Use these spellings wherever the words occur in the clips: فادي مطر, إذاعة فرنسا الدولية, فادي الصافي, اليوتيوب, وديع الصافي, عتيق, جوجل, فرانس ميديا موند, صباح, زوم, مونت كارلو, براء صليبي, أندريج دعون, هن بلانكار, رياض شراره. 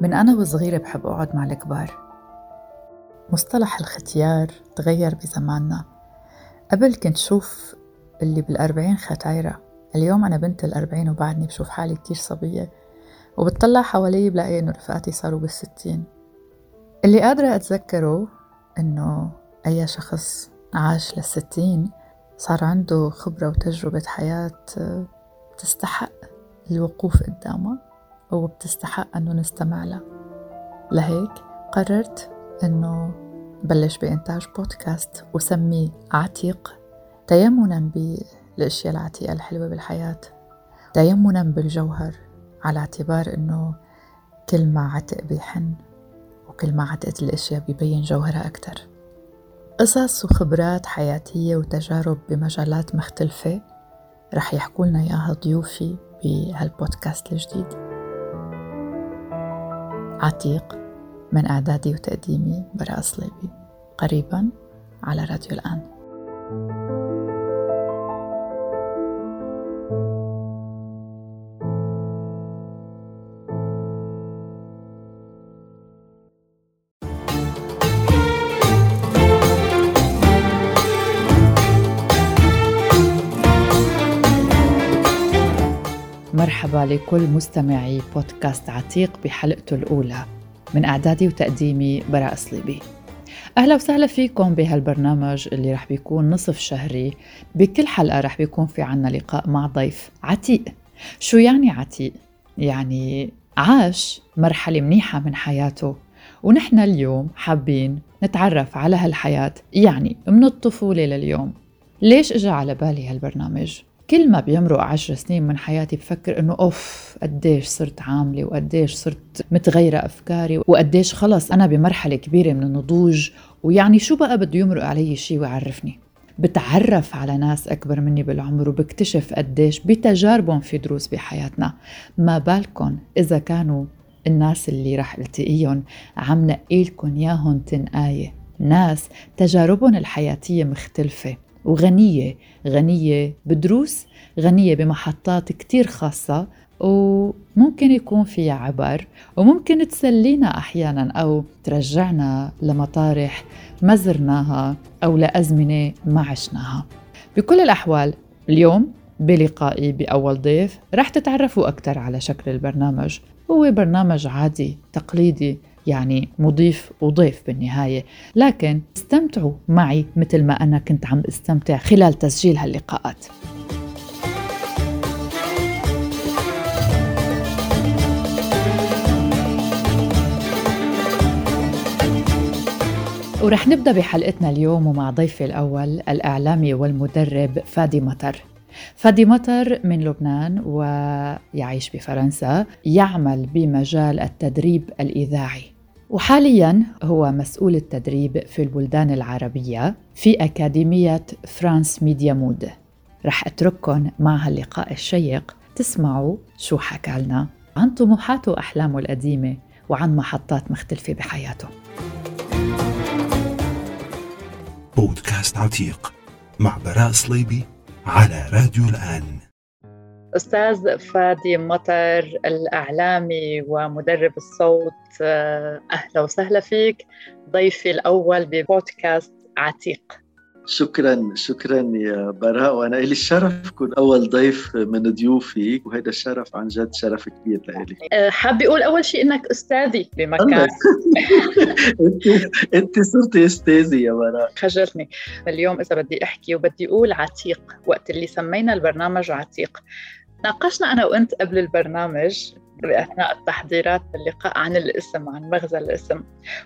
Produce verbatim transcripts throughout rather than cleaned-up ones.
من أنا وصغيرة بحب أقعد مع الكبار. مصطلح الختيار تغير بزماننا. قبل كنت شوف اللي بالأربعين ختايرة، اليوم أنا بنت الأربعين وبعدني بشوف حالي كتير صبية، وبتطلع حوالي بلاقي إنه رفقاتي صاروا بالستين. اللي قادرة أتذكره إنه أي شخص عاش للستين صار عنده خبرة وتجربة حياة بتستحق الوقوف قدامها وبتستحق أنه نستمع لها. لهيك قررت أنه بلش بإنتاج بودكاست وسميه عتيق، تيمنا بالأشياء العتيقة الحلوة بالحياة، تيمنا بالجوهر، على اعتبار أنه كل ما عتق بيحن وكل ما عتقت الأشياء بيبين جوهرها أكتر. قصص وخبرات حياتية وتجارب بمجالات مختلفة رح يحكوا لنا إياها ضيوفي بهالبودكاست الجديد. عتيق، من إعدادي وتقديمي براء صليبي، قريبا على راديو الآن. مرحبا لكل مستمعي بودكاست عتيق بحلقته الأولى، من إعدادي وتقديمي براء صليبي. أهلا وسهلا فيكم بهالبرنامج اللي رح بيكون نصف شهري. بكل حلقة رح بيكون في عنا لقاء مع ضيف عتيق. شو يعني عتيق؟ يعني عاش مرحلة منيحة من حياته، ونحن اليوم حابين نتعرف على هالحياة، يعني من الطفولة لليوم. ليش إجا على بالي هالبرنامج؟ كل ما بيمرق عشر سنين من حياتي بفكر إنه أوف قديش صرت عاملة وقديش صرت متغيرة أفكاري وقديش خلص أنا بمرحلة كبيرة من النضوج، ويعني شو بقى بده يمرق علي شي ويعرفني. بتعرف على ناس أكبر مني بالعمر وبكتشف قديش بتجاربهم في دروس بحياتنا. ما بالكم إذا كانوا الناس اللي رح التقيهم عم نقيلكن ياهن تنقاية، ناس تجاربهم الحياتية مختلفة وغنية، غنية بدروس، غنية بمحطات كتير خاصة، وممكن يكون فيها عبر وممكن تسلينا أحياناً أو ترجعنا لمطارح ما زرناها أو لأزمنة ما عشناها. بكل الأحوال اليوم بلقائي بأول ضيف رح تتعرفوا أكتر على شكل البرنامج. هو برنامج عادي تقليدي، يعني مضيف وضيف بالنهاية، لكن استمتعوا معي مثل ما أنا كنت عم استمتع خلال تسجيل هاللقاءات. ورح نبدأ بحلقتنا اليوم ومع ضيفي الأول الإعلامي والمدرب فادي مطر. فادي مطر من لبنان ويعيش بفرنسا، يعمل بمجال التدريب الإذاعي، وحالياً هو مسؤول التدريب في البلدان العربية في أكاديمية فرانس ميديا موند. رح أترككم مع هاللقاء الشيق تسمعوا شو حكى لنا عن طموحاته وأحلامه القديمة وعن محطات مختلفة بحياته. بودكاست عتيق مع براء صليبي على راديو الآن. أستاذ فادي مطر الإعلامي ومدرب الصوت، أهلا وسهلا فيك ضيفي الأول ببودكاست عتيق. شكراً شكراً يا براء، وأنا إلي الشرف كون أول ضيف من ضيوفي، وهذا الشرف عن جد شرف كبير لإلي. حاب أقول أول شيء إنك أستاذي بمكان. أنت صرتي أستاذي يا براء. خجلتني اليوم إذا بدي أحكي وبدي أقول عتيق. وقت اللي سمينا البرنامج عتيق ناقشنا أنا وأنت قبل البرنامج بأثناء التحضيرات باللقاء عن الاسم، عن مغزى الاسم،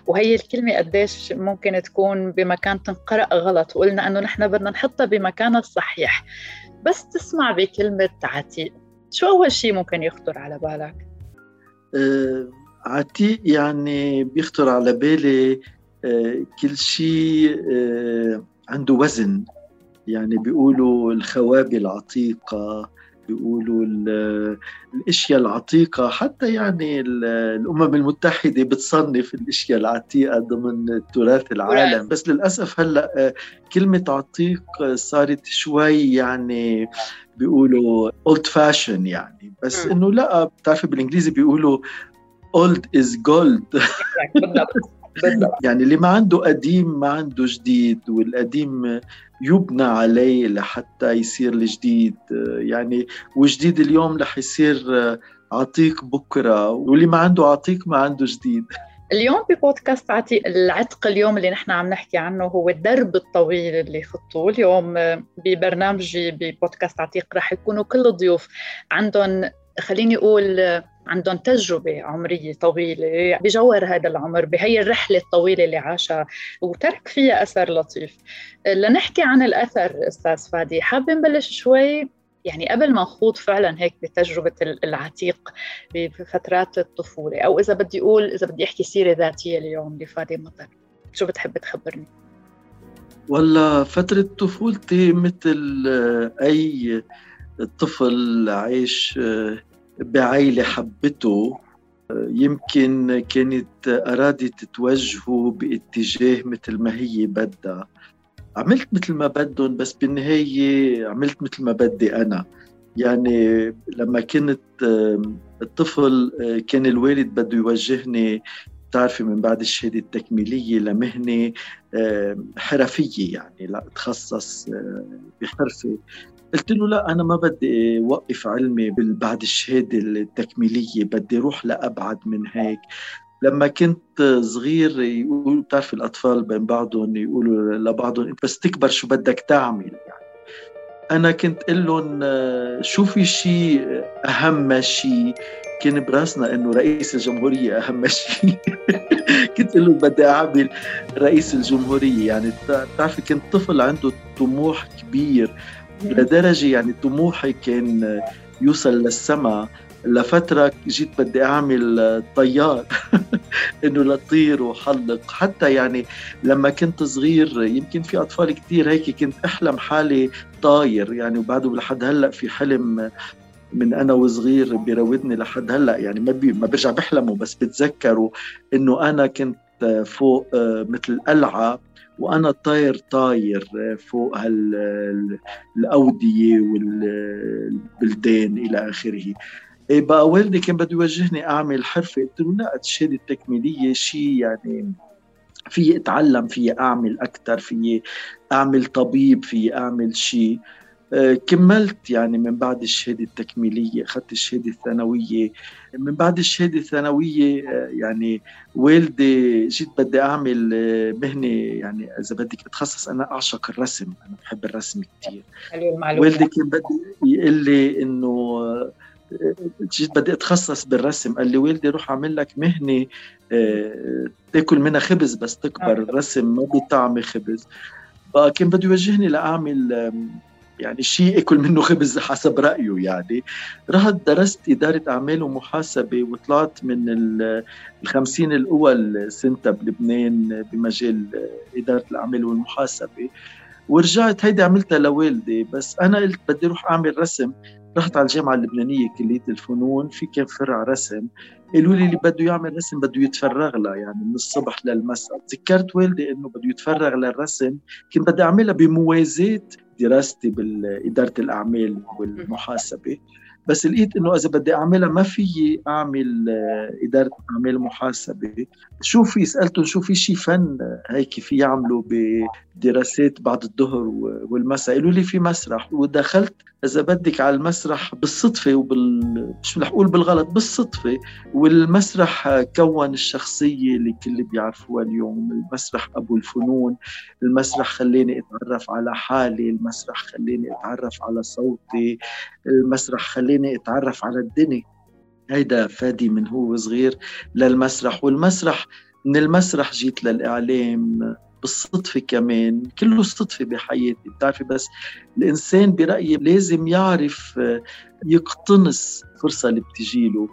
وهي الكلمة قديش ممكن تكون بمكان تنقرأ غلط، وقلنا أنه نحن بدنا نحطها بمكانها الصحيح. بس تسمع بكلمة عتيق، شو أول شيء ممكن يخطر على بالك؟ أه عتيق يعني بيخطر على بالي أه كل شيء أه عنده وزن. يعني بيقولوا الخوابي العتيقة، بيقولوا الأشياء العتيقة، حتى يعني الأمم المتحدة بتصنف الأشياء العتيقة ضمن التراث العالم. بس للأسف هلأ كلمة عتيق صارت شوي يعني بيقولوا old fashion يعني، بس إنه لا، بتعرفي بالإنجليزي بيقولوا اولد از جولد. يعني اللي ما عنده قديم ما عنده جديد، والقديم يبنى عليه لحتى يصير الجديد. يعني وجديد اليوم رح يصير عتيق بكره، واللي ما عنده عتيق ما عنده جديد. اليوم ببودكاست عتيق العتق، اليوم اللي نحن عم نحكي عنه هو الدرب الطويل اللي خطوه. اليوم ببرنامجي ببودكاست عتيق رح يكونوا كل الضيوف عندهم، خليني أقول عندهم تجربة عمرية طويلة بجوهر هذا العمر، بهي الرحلة الطويلة اللي عاشها وترك فيها أثر لطيف. لنحكي عن الأثر أستاذ فادي، حاب نبلش شوي يعني قبل ما نخوض فعلا هيك بتجربة العتيق بفترات الطفولة، أو إذا بدي أقول إذا بدي أحكي سيرة ذاتية اليوم لفادي مطر، شو بتحب تخبرني؟ والله فترة طفولتي مثل أي الطفل عايش بعائلة حبته، يمكن كانت أرادت توجهه باتجاه مثل ما هي بدها، عملت مثل ما بدهم، بس بالنهاية عملت مثل ما بدي أنا. يعني لما كنت الطفل كان الوالد بده يوجهني، تعرفي من بعد الشهادة التكميلية، لمهنة حرفية، يعني لا أتخصص بحرفة. قلت له لا، أنا ما بدي أوقف علمي بعد الشهادة التكميلية، بدي أروح لأبعد من هيك. لما كنت صغير يقولوا، بتعرف الأطفال بين بعضهم يقولوا لبعضهم أنت بس تكبر شو بدك تعمل. يعني أنا كنت قل لهم شو في شيء أهم شيء كان براسنا، إنه رئيس الجمهورية أهم شيء. كنت قل لهم بدي أعمل رئيس الجمهورية. يعني تعرفي كنت طفل عنده طموح كبير لدرجة يعني طموحي كان يوصل للسماء. لفترة جيت بدي أعمل طيار إنه لطير وحلق. حتى يعني لما كنت صغير يمكن في أطفال كتير هيك كنت أحلم حالي طاير، يعني وبعده لحد هلأ في حلم من أنا وصغير بيراودني لحد هلأ، يعني ما, ما برجع بحلمه بس بتذكره، إنه أنا كنت فوق مثل قلعة وأنا طاير طاير فوق هالأودية والبلدان إلى آخره. بقى والدي كان بده يوجهني أعمل حرفة، قلت له لا، الشهادة التكميلية شيء يعني فيه أتعلم، فيه أعمل أكتر، فيه أعمل طبيب، فيه أعمل شيء. كملت يعني من بعد الشهادة التكميلية، أخذت الشهادة الثانوية. من بعد الشهادة الثانوية يعني والدي جيت بدي أعمل مهنة، يعني إذا بدك أتخصص، أنا أعشق الرسم، أنا بحب الرسم كتير. والدي كان بدي يقول لي إنه جيت بدي أتخصص بالرسم، قال لي والدي روح أعمل لك مهنة تأكل منها خبز بس تكبر، الرسم ما بطعمي خبز. كان بدي يوجهني لأعمل يعني شيء أكل منه خبز حسب رأيه. يعني رحت درست إدارة أعمال ومحاسبة، وطلعت من الخمسين الأول سنتها بلبنان بمجال إدارة الأعمال والمحاسبة. ورجعت هيدا عملتها لوالدي، بس أنا قلت بدي روح أعمل رسم. رحت على الجامعة اللبنانية كلية الفنون، في كان فرع رسم، قالوا لي اللي بده يعمل رسم بده يتفرغ لها، يعني من الصبح للمساء. ذكرت والدي إنه بده يتفرغ للرسم، كنت بدي أعملها بموازاة دراستي بإدارة الأعمال والمحاسبة، بس لقيت إنه إذا بدي أعملها ما في أعمل إدارة أعمال محاسبة. شو في، سألتهم شو في شي فن هيك في يعملوا بدراسات بعد الظهر والمساء، قالوا لي في مسرح. ودخلت إذا بدك على المسرح بالصدفة، وبال شو رح أقول بالغلط، بالصدفة. والمسرح كون الشخصية اللي كل بيعرفوها اليوم. المسرح أبو الفنون، المسرح خليني أتعرف على حالي، المسرح خليني أتعرف على صوتي، المسرح خليني أتعرف على الدنيا. هيدا فادي من هو صغير للمسرح. والمسرح من المسرح جيت للإعلام بالصدفة كمان، كله الصدفة بحياتي بتعرفي. بس الإنسان برأيي لازم يعرف يقتنص فرصة اللي بتجيله.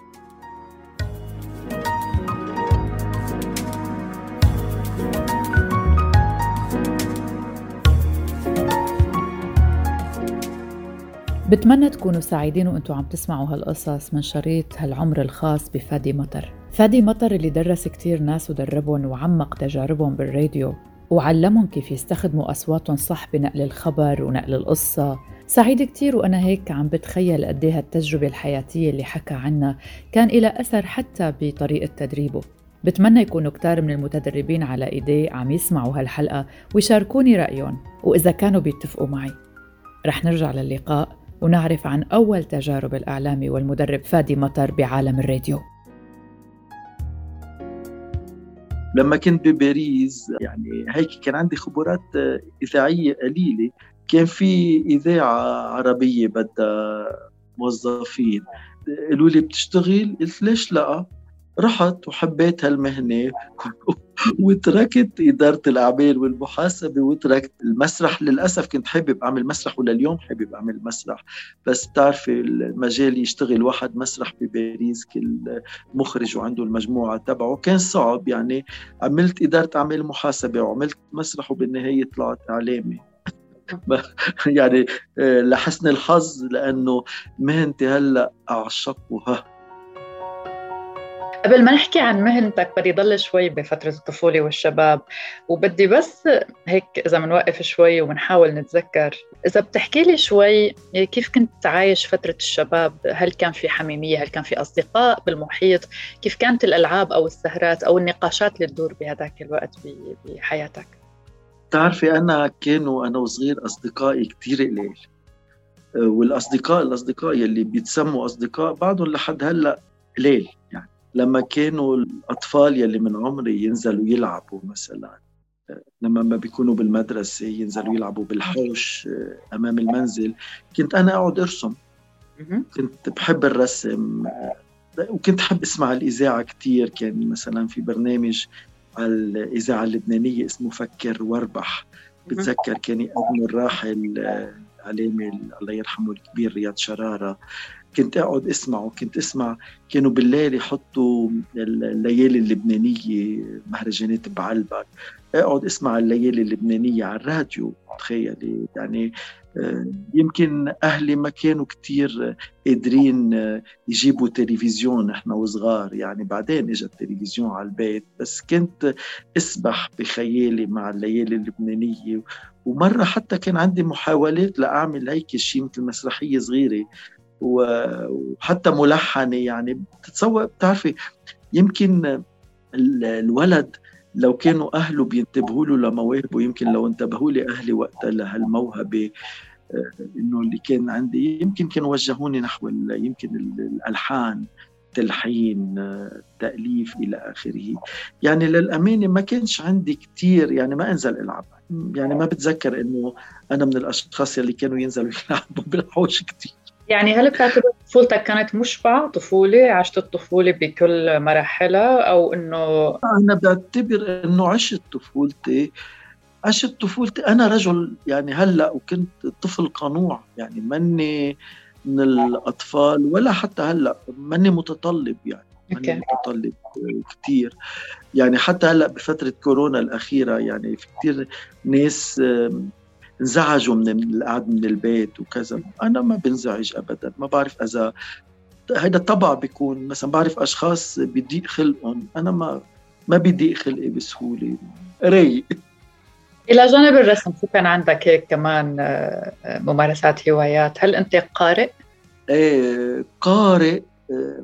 بتمنى تكونوا سعيدين وانتوا عم تسمعوا هالقصص من شريط هالعمر الخاص بفادي مطر. فادي مطر اللي درس كتير ناس ودربهم وعمق تجاربهم بالراديو، وعلمهم كيف يستخدموا أصواتهم صح بنقل الخبر ونقل القصة. سعيد كتير وأنا هيك عم بتخيل قد ايه هالتجربة الحياتية اللي حكى عنها كان إلها أثر حتى بطريقة تدريبه. بتمنى يكونوا كتار من المتدربين على إيدي عم يسمعوا هالحلقة ويشاركوني رأيهم وإذا كانوا بيتفقوا معي. رح نرجع للقاء ونعرف عن أول تجارب الإعلامي والمدرب فادي مطر بعالم الراديو. لما كنت بباريس يعني هيك كان عندي خبرات إذاعية قليلة. كان في إذاعة عربية بدها موظفين، قالوا لي بتشتغل؟ قلت ليش لا؟ رحت وحبيت هالمهنة وتركت إدارة الأعمال والمحاسبة وتركت المسرح. للأسف كنت حابب أعمل مسرح ولا اليوم حابب أعمل مسرح، بس بتعرفي المجال يشتغل واحد مسرح بباريس كل مخرج وعنده المجموعة تبعه كان صعب. يعني عملت إدارة أعمال محاسبة وعملت مسرح وبالنهاية طلعت إعلامي. يعني لحسن الحظ لأنه مهنتي هلأ أعشقها. قبل ما نحكي عن مهنتك بدي ضل شوي بفترة الطفولة والشباب، وبدي بس هيك إذا منوقف شوي ومنحاول نتذكر، إذا بتحكي لي شوي كيف كنت عايش فترة الشباب؟ هل كان في حميمية؟ هل كان في أصدقاء بالمحيط؟ كيف كانت الألعاب أو السهرات أو النقاشات اللي تدور بهذاك الوقت بحياتك؟ تعرفي أنا كانوا أنا وصغير أصدقائي كتير قليل، والأصدقاء الأصدقاء يلي بيتسموا أصدقاء بعضهم لحد هلأ قليل. يعني لما كانوا الأطفال يلي من عمري ينزلوا يلعبوا مثلا، لما ما بيكونوا بالمدرسة ينزلوا يلعبوا بالحوش أمام المنزل، كنت أنا أقعد أرسم. كنت بحب الرسم وكنت حب أسمع الإذاعة كتير. كان مثلا في برنامج على الإذاعة اللبنانية اسمه فكر واربح، بتذكر كان ابن الراحل الإعلامي الله يرحمه الكبير رياض شراره، كنت أقعد أسمعه. كنت أسمع كانوا بالليل يحطوا الليالي اللبنانية مهرجانات بعلبك، أقعد أسمع الليالي اللبنانية على الراديو. تخيلي يعني يمكن أهلي ما كانوا كتير قادرين يجيبوا تلفزيون إحنا وصغار، يعني بعدين إجا التلفزيون على البيت، بس كنت أسبح بخيالي مع الليالي اللبنانية. ومرة حتى كان عندي محاولات لأعمل هيك شيء مثل مسرحية صغيرة وحتى ملحنة. يعني بتتصور بتعرفي يمكن الولد لو كانوا أهله بينتبهوا له لمواهبه، يمكن لو انتبهوا لي أهلي وقتها لهالموهبة إنه اللي كان عندي، يمكن كانوا وجهوني نحو يمكن الألحان، تلحين، تأليف إلى آخره. يعني للأمانة ما كانش عندي كتير، يعني ما أنزل ألعب، يعني ما بتذكر إنه أنا من الأشخاص اللي كانوا ينزلوا يلعبوا بالحوش كتير. يعني هل بتعتبر طفولتك كانت مشبعة طفولة؟ عشت الطفولة بكل مراحلها أو إنه؟ أنا بعتبر إنه عشت طفولتي عشت طفولتي أنا رجل يعني هلأ، وكنت طفل قنوع. يعني مني من الأطفال ولا حتى هلأ مني متطلب، يعني مني متطلب كتير. يعني حتى هلأ بفترة كورونا الأخيرة يعني في كتير ناس انزعجوا من القعد من البيت وكذا، أنا ما بنزعج أبدا. ما بعرف إذا هيدا طبع بيكون مثلا، بعرف أشخاص بيضيق خلقهم، أنا ما ما بيضيق خلقي بسهولة. رايق. إلى جانب الرسم شو كان عندك هيك كمان ممارسات، هوايات؟ هل أنت قارئ؟ إيه قارئ،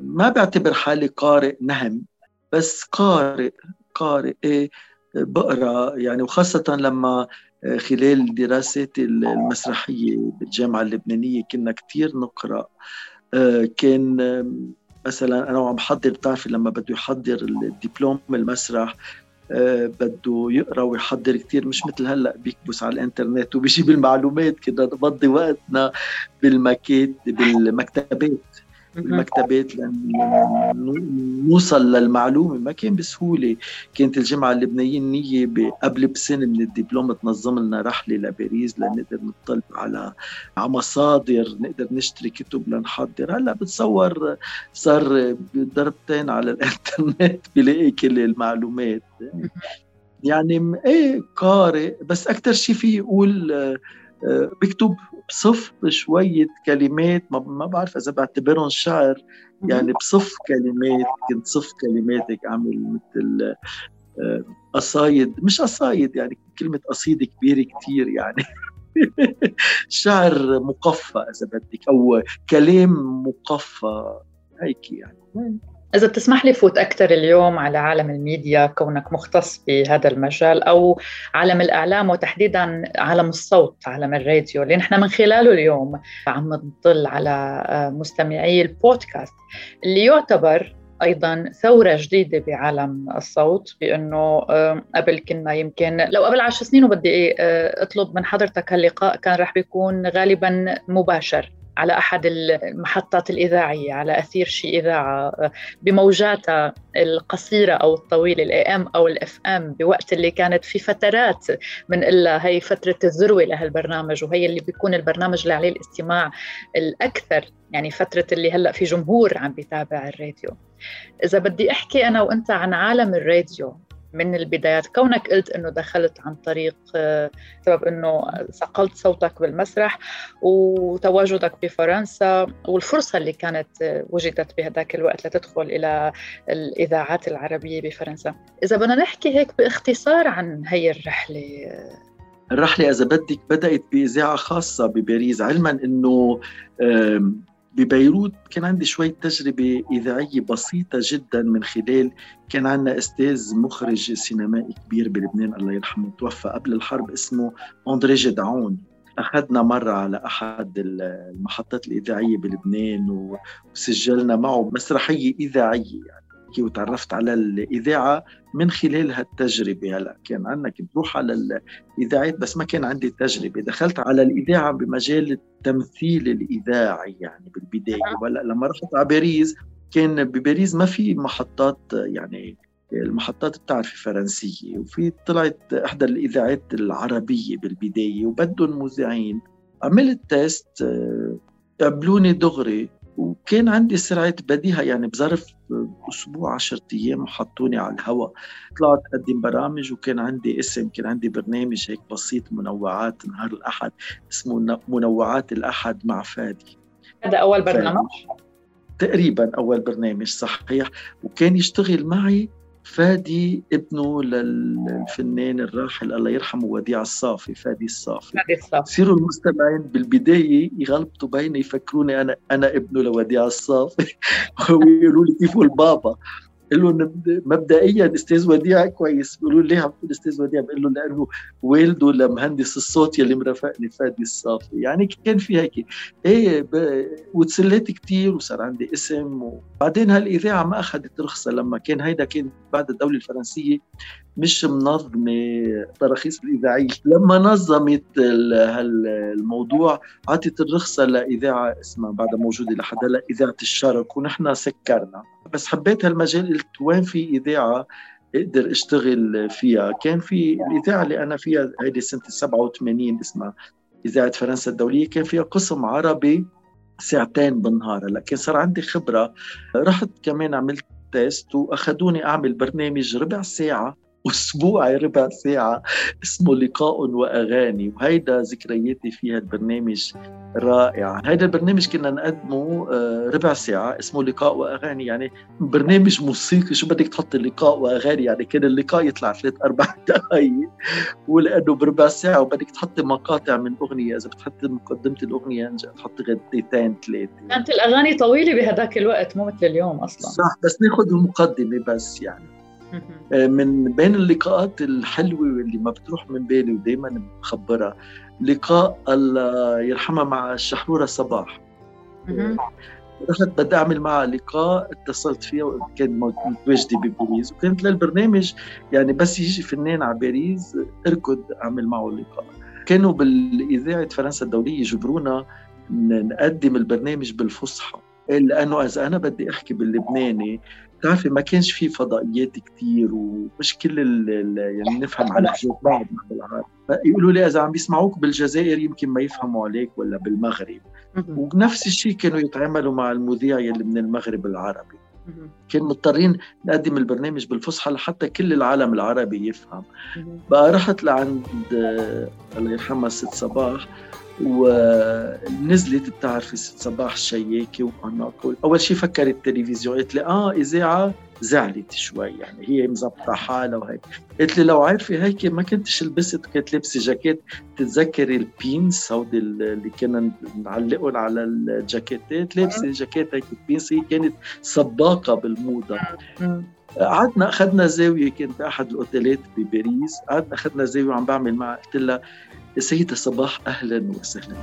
ما بعتبر حالي قارئ نهم، بس قارئ قارئ إيه بقرأ. يعني وخاصة لما خلال دراساتي المسرحية بالجامعة اللبنانية كنا كتير نقرأ. كان مثلا أنا وعم بحضر، بتعرفي لما بده يحضر الدبلوم المسرح بده يقرأ ويحضر كتير، مش مثل هلأ بيكبس على الانترنت وبيجيب المعلومات. كنا نقضي وقتنا بالمكات بالمكتبات المكتبات لأن نوصل للمعلومة ما كان بسهولة. كانت الجامعة اللبنانية قبل بسنة من الدبلوم تنظم لنا رحلة لباريس لنقدر نطلع على مصادر، نقدر نشتري كتب لنحضر. هلا بتصور صار ضربتين على الانترنت بلاقي كل المعلومات. يعني ايه قارئ، بس أكتر شيء فيه يقول بكتب بصف شوية كلمات، ما بعرف إذا بعتبرهم شعر، يعني بصف كلمات. كنت صف كلماتك، أعمل مثل قصايد، مش قصايد يعني كلمة قصيدة كبيرة كتير يعني شعر مقفى إذا بدك، أو كلام مقفى هيك يعني. إذا بتسمح لي فوت أكثر اليوم على عالم الميديا كونك مختص بهذا المجال، أو عالم الإعلام وتحديداً عالم الصوت، عالم الراديو اللي نحن من خلاله اليوم عم نطل على مستمعي البودكاست اللي يعتبر أيضاً ثورة جديدة بعالم الصوت، بأنه قبل كنا يمكن لو قبل عشر سنين وبدي إيه أطلب من حضرتك هاللقاء كان رح بيكون غالباً مباشر على أحد المحطات الإذاعية على أثير شي إذاعة بموجاتها القصيرة أو الطويلة، الإي أم أو الإف أم، بوقت اللي كانت في فترات من إلا هي فترة الذروة لهالبرنامج، وهي اللي بيكون البرنامج اللي عليه الاستماع الأكثر، يعني فترة اللي هلأ في جمهور عم بيتابع الراديو. إذا بدي أحكي أنا وإنت عن عالم الراديو من البدايات، كونك قلت أنه دخلت عن طريق سبب أنه صقلت صوتك بالمسرح وتواجدك بفرنسا والفرصة اللي كانت وجدت بهذاك الوقت لتدخل إلى الإذاعات العربية بفرنسا، إذا بدنا نحكي هيك باختصار عن هي الرحلة. الرحلة إذا بدك بدأت بإذاعة خاصة بباريس، علما أنه ببيروت كان عندي شوية تجربة إذاعية بسيطة جدا، من خلال كان عندنا أستاذ مخرج سينمائي كبير بلبنان الله يرحمه توفى قبل الحرب اسمه أندريج دعون، أخذنا مرة على أحد المحطات الإذاعية بلبنان وسجلنا معه مسرحية إذاعية يعني، وتعرفت على الإذاعة من خلال هالتجربة. هلا كان عندنا كنت بروح على الإذاعات بس ما كان عندي تجربة، دخلت على الإذاعة بمجال التمثيل الإذاعي يعني بالبداية. ولا لما رحت على باريس كان بباريس ما في محطات، يعني المحطات بتعرفي فرنسية، وفي طلعت إحدى الإذاعات العربية بالبداية وبدهم مذيعين، عملت تيست قبلوني دغري، وكان عندي سرعة بديهة يعني بظرف أسبوع عشرة أيام وحطوني على الهواء. طلعت أقدم برامج وكان عندي اسم، كان عندي برنامج هيك بسيط منوعات نهار الأحد اسمه منوعات الأحد مع فادي. هذا أول برنامج؟ تقريبا أول برنامج صحيح، وكان يشتغل معي فادي ابنه للفنان الراحل الله يرحمه وديع الصافي، فادي الصافي. فادي الصافي صيروا المستمعين بالبداية يغلطوا بيني، يفكروني أنا أنا ابنه لوديع الصافي ويقولوا لي كيف البابا؟ قال له مبدئيا استاذ وديع كويس، بيقولوا لي ليه عم تقول استاذ وديع؟ بقول له لانه والده لمهندس الصوت يلي مرافقني فادي الصافي، يعني كان في هيك ايه ب... وتسليت كثير وصار عندي اسم. وبعدين هالاذاعه ما اخذت رخصه لما كان هيدا، كان بعد الدوله الفرنسيه مش منظمه تراخيص الاذاعيه، لما نظمت هالموضوع عطت الرخصه لاذاعه اسمها بعدها موجوده لحد هلا اذاعه الشرق، ونحن سكرنا. بس حبيت هالمجال، قلت وين في إذاعة أقدر أشتغل فيها. كان في الإذاعة اللي أنا فيها هيدي سنة سبعة وثمانين اسمها إذاعة فرنسا الدولية، كان فيها قسم عربي ساعتين بالنهار. لكن صار عندي خبرة، رحت كمان عملت تيست وأخذوني أعمل برنامج ربع ساعة أسبوعي، ربع ساعة اسمه لقاء وأغاني، وهيدا ذكرياتي فيها. البرنامج رائع، هيدا البرنامج كنا نقدمه ربع ساعة اسمه لقاء وأغاني، يعني برنامج موسيقي، شو بدك تحط لقاء وأغاني يعني، كان اللقاء يطلع ثلاث أربع دقايق، ولأنه بربع ساعة وبدك تحط مقاطع من أغنية، إذا بتحط مقدمة الأغنية تحط غديتين ثلاثة. كانت الأغاني طويلة بهداك الوقت مو مثل اليوم أصلا. صح، بس ناخد المقدمة بس يعني. من بين اللقاءات الحلوة واللي ما بتروح من بالي ودايما مخبرة، لقاء الله يرحمها مع الشحرورة صباح، رحت بدي أعمل معها لقاء، اتصلت فيها وكان متواجدة بباريس، وكانت للبرنامج يعني بس يجي فنان على باريس اركض أعمل معه لقاء. كانوا بالإذاعة فرنسا الدولية جبرونا نقدم البرنامج بالفصحى، لأنه إذا أنا بدي أحكي باللبناني تعرفي ما كانش في فضائيات كتير ومش كل ال يعني نفهم على حاجات بعض بالعربي، يقولوا لي إذا عم بيسمعوك بالجزائر يمكن ما يفهموا عليك ولا بالمغرب، ونفس الشيء كانوا يتعاملوا مع المذيع اللي من المغرب العربي، كان مضطرين نقدم البرنامج بالفصحى لحتى كل العالم العربي يفهم. بقى رحت لعند الله يرحمها الست صباح ونزلت بتعرفي ست صباح الشياكي وقناكل. أول شي فكر التلفزيون، قلت لي آه إذاعة، زعلت شوي يعني هي مزبطة حالها وهيك. قلت لي لو عارفة هيك ما كنتش لبست، كنت لابسة جاكيت، تتذكري البين السوداء اللي كنا نعلقهم على الجاكيتات، لابسة جاكيت هيك بينسي، كانت سباقة بالموضة. قعدنا أخذنا زاوية، كانت أحد الأوتيلات بباريس، قعدنا أخذنا زاوية وعم بعمل معها، قلت لها السيدة صباح أهلاً وسهلاً.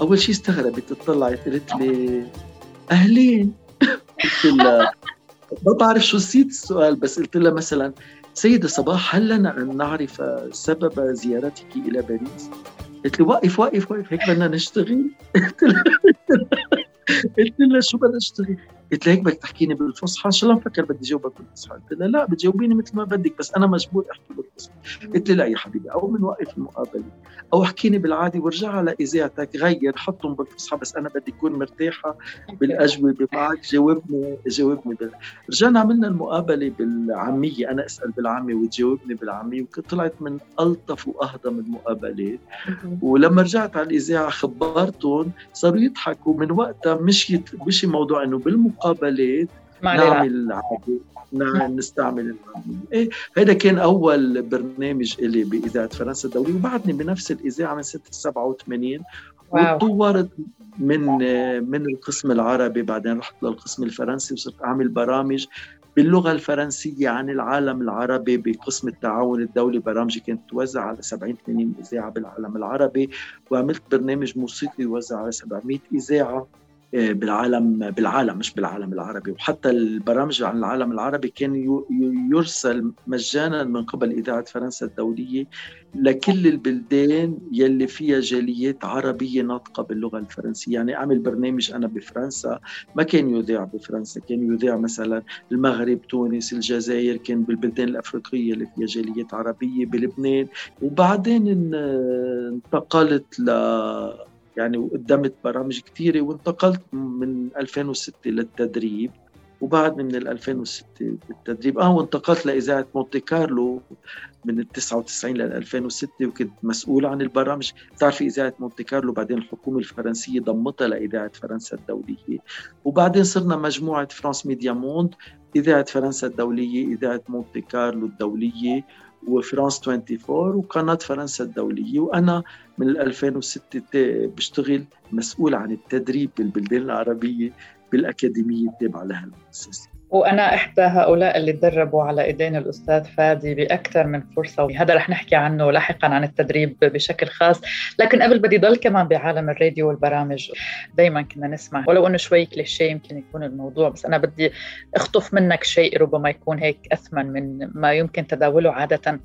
أول شي استغربت، تطلعت قلت لي أهلين. قلت لها ما بعرف شو نسيت السؤال، بس قلت لها مثلاً سيدة صباح هل لنا أن نعرف سبب زيارتك إلى باريس؟ قلت لي واقف واقف واقف هيك بدنا نشتغل. قلت لها شو بدنا نشتغل؟ قلت لها هيك بدك تحكيني بالفصحى؟ شو مفكر بدي جاوبك بالفصحى؟ قلت لها لا بتجاوبيني مثل ما بدك، بس أنا مجبور أحكي بالفصحى. قلت لها لا يا حبيبي، أو منوقف المقابلة أو حكيني بالعادي وارجع على إذاعتك، غير حطهم بالفصحى، بس أنا بدي أكون مرتاحة بالأجوبة معك، جاوبني جاوبني بال... رجعنا عملنا المقابلة بالعامية، أنا أسأل بالعامي وتجاوبني بالعامي، وطلعت من ألطف وأهضم المقابلات. ولما رجعت على الإذاعة خبرتهم، صاروا يضحكوا. من وقتها مشيت مشي موضوع إنه بالمقابلة مقابلات نعمل عادي، نستعمل إيه. هذا كان أول برنامج إلي بإذاعة فرنسا الدولية، وبعدني بنفس الإذاعة من سنة سبعة وثمانين، وتطورت من من القسم العربي، بعدين رحت للقسم الفرنسي وصرت أعمل برامج باللغة الفرنسية عن العالم العربي بقسم التعاون الدولي. برامجي كانت توزع على سبعين ثمانين إذاعة بالعالم العربي، وعملت برنامج موسيقي وزع على سبعمية إذاعة بالعالم بالعالم مش بالعالم العربي. وحتى البرامج عن العالم العربي كان يرسل مجانا من قبل إذاعة فرنسا الدولية لكل البلدان يلي فيها جاليات عربية ناطقة باللغة الفرنسية. يعني أعمل برنامج أنا بفرنسا ما كان يذاع بفرنسا، كان يذاع مثلا المغرب، تونس، الجزائر، كان بالبلدان الأفريقية اللي فيها جاليات عربية، بلبنان. وبعدين انتقلت ل يعني وقدمت برامج كتيرة، وانتقلت من ألفين وستة للتدريب، وبعد من ألفين وستة للتدريب آه وانتقلت لإذاعة مونت كارلو من تسعة وتسعين ل ألفين وستة، وكنت مسؤول عن البرامج. تعرفي إذاعة مونت كارلو بعدين الحكومة الفرنسية ضمتها لإذاعة فرنسا الدولية، وبعدين صرنا مجموعة فرانس ميديا موند، إذاعة فرنسا الدولية، إذاعة مونت كارلو الدولية، وفرانس أربعة وعشرين، وقناة فرنسا الدولية. وأنا من ألفين وستة بشتغل مسؤول عن التدريب بالبلدان العربية بالأكاديمية التابعة لها المؤسسة. وأنا إحدى هؤلاء اللي تدربوا على إيدين الأستاذ فادي بأكثر من فرصة، وهذا رح نحكي عنه لاحقاً عن التدريب بشكل خاص. لكن قبل بدي ضل كمان بعالم الراديو والبرامج، دايماً كنا نسمع ولو أنه شوي كليشيه يمكن يكون الموضوع، بس أنا بدي أخطف منك شيء ربما يكون هيك أثمن من ما يمكن تداوله عادةً،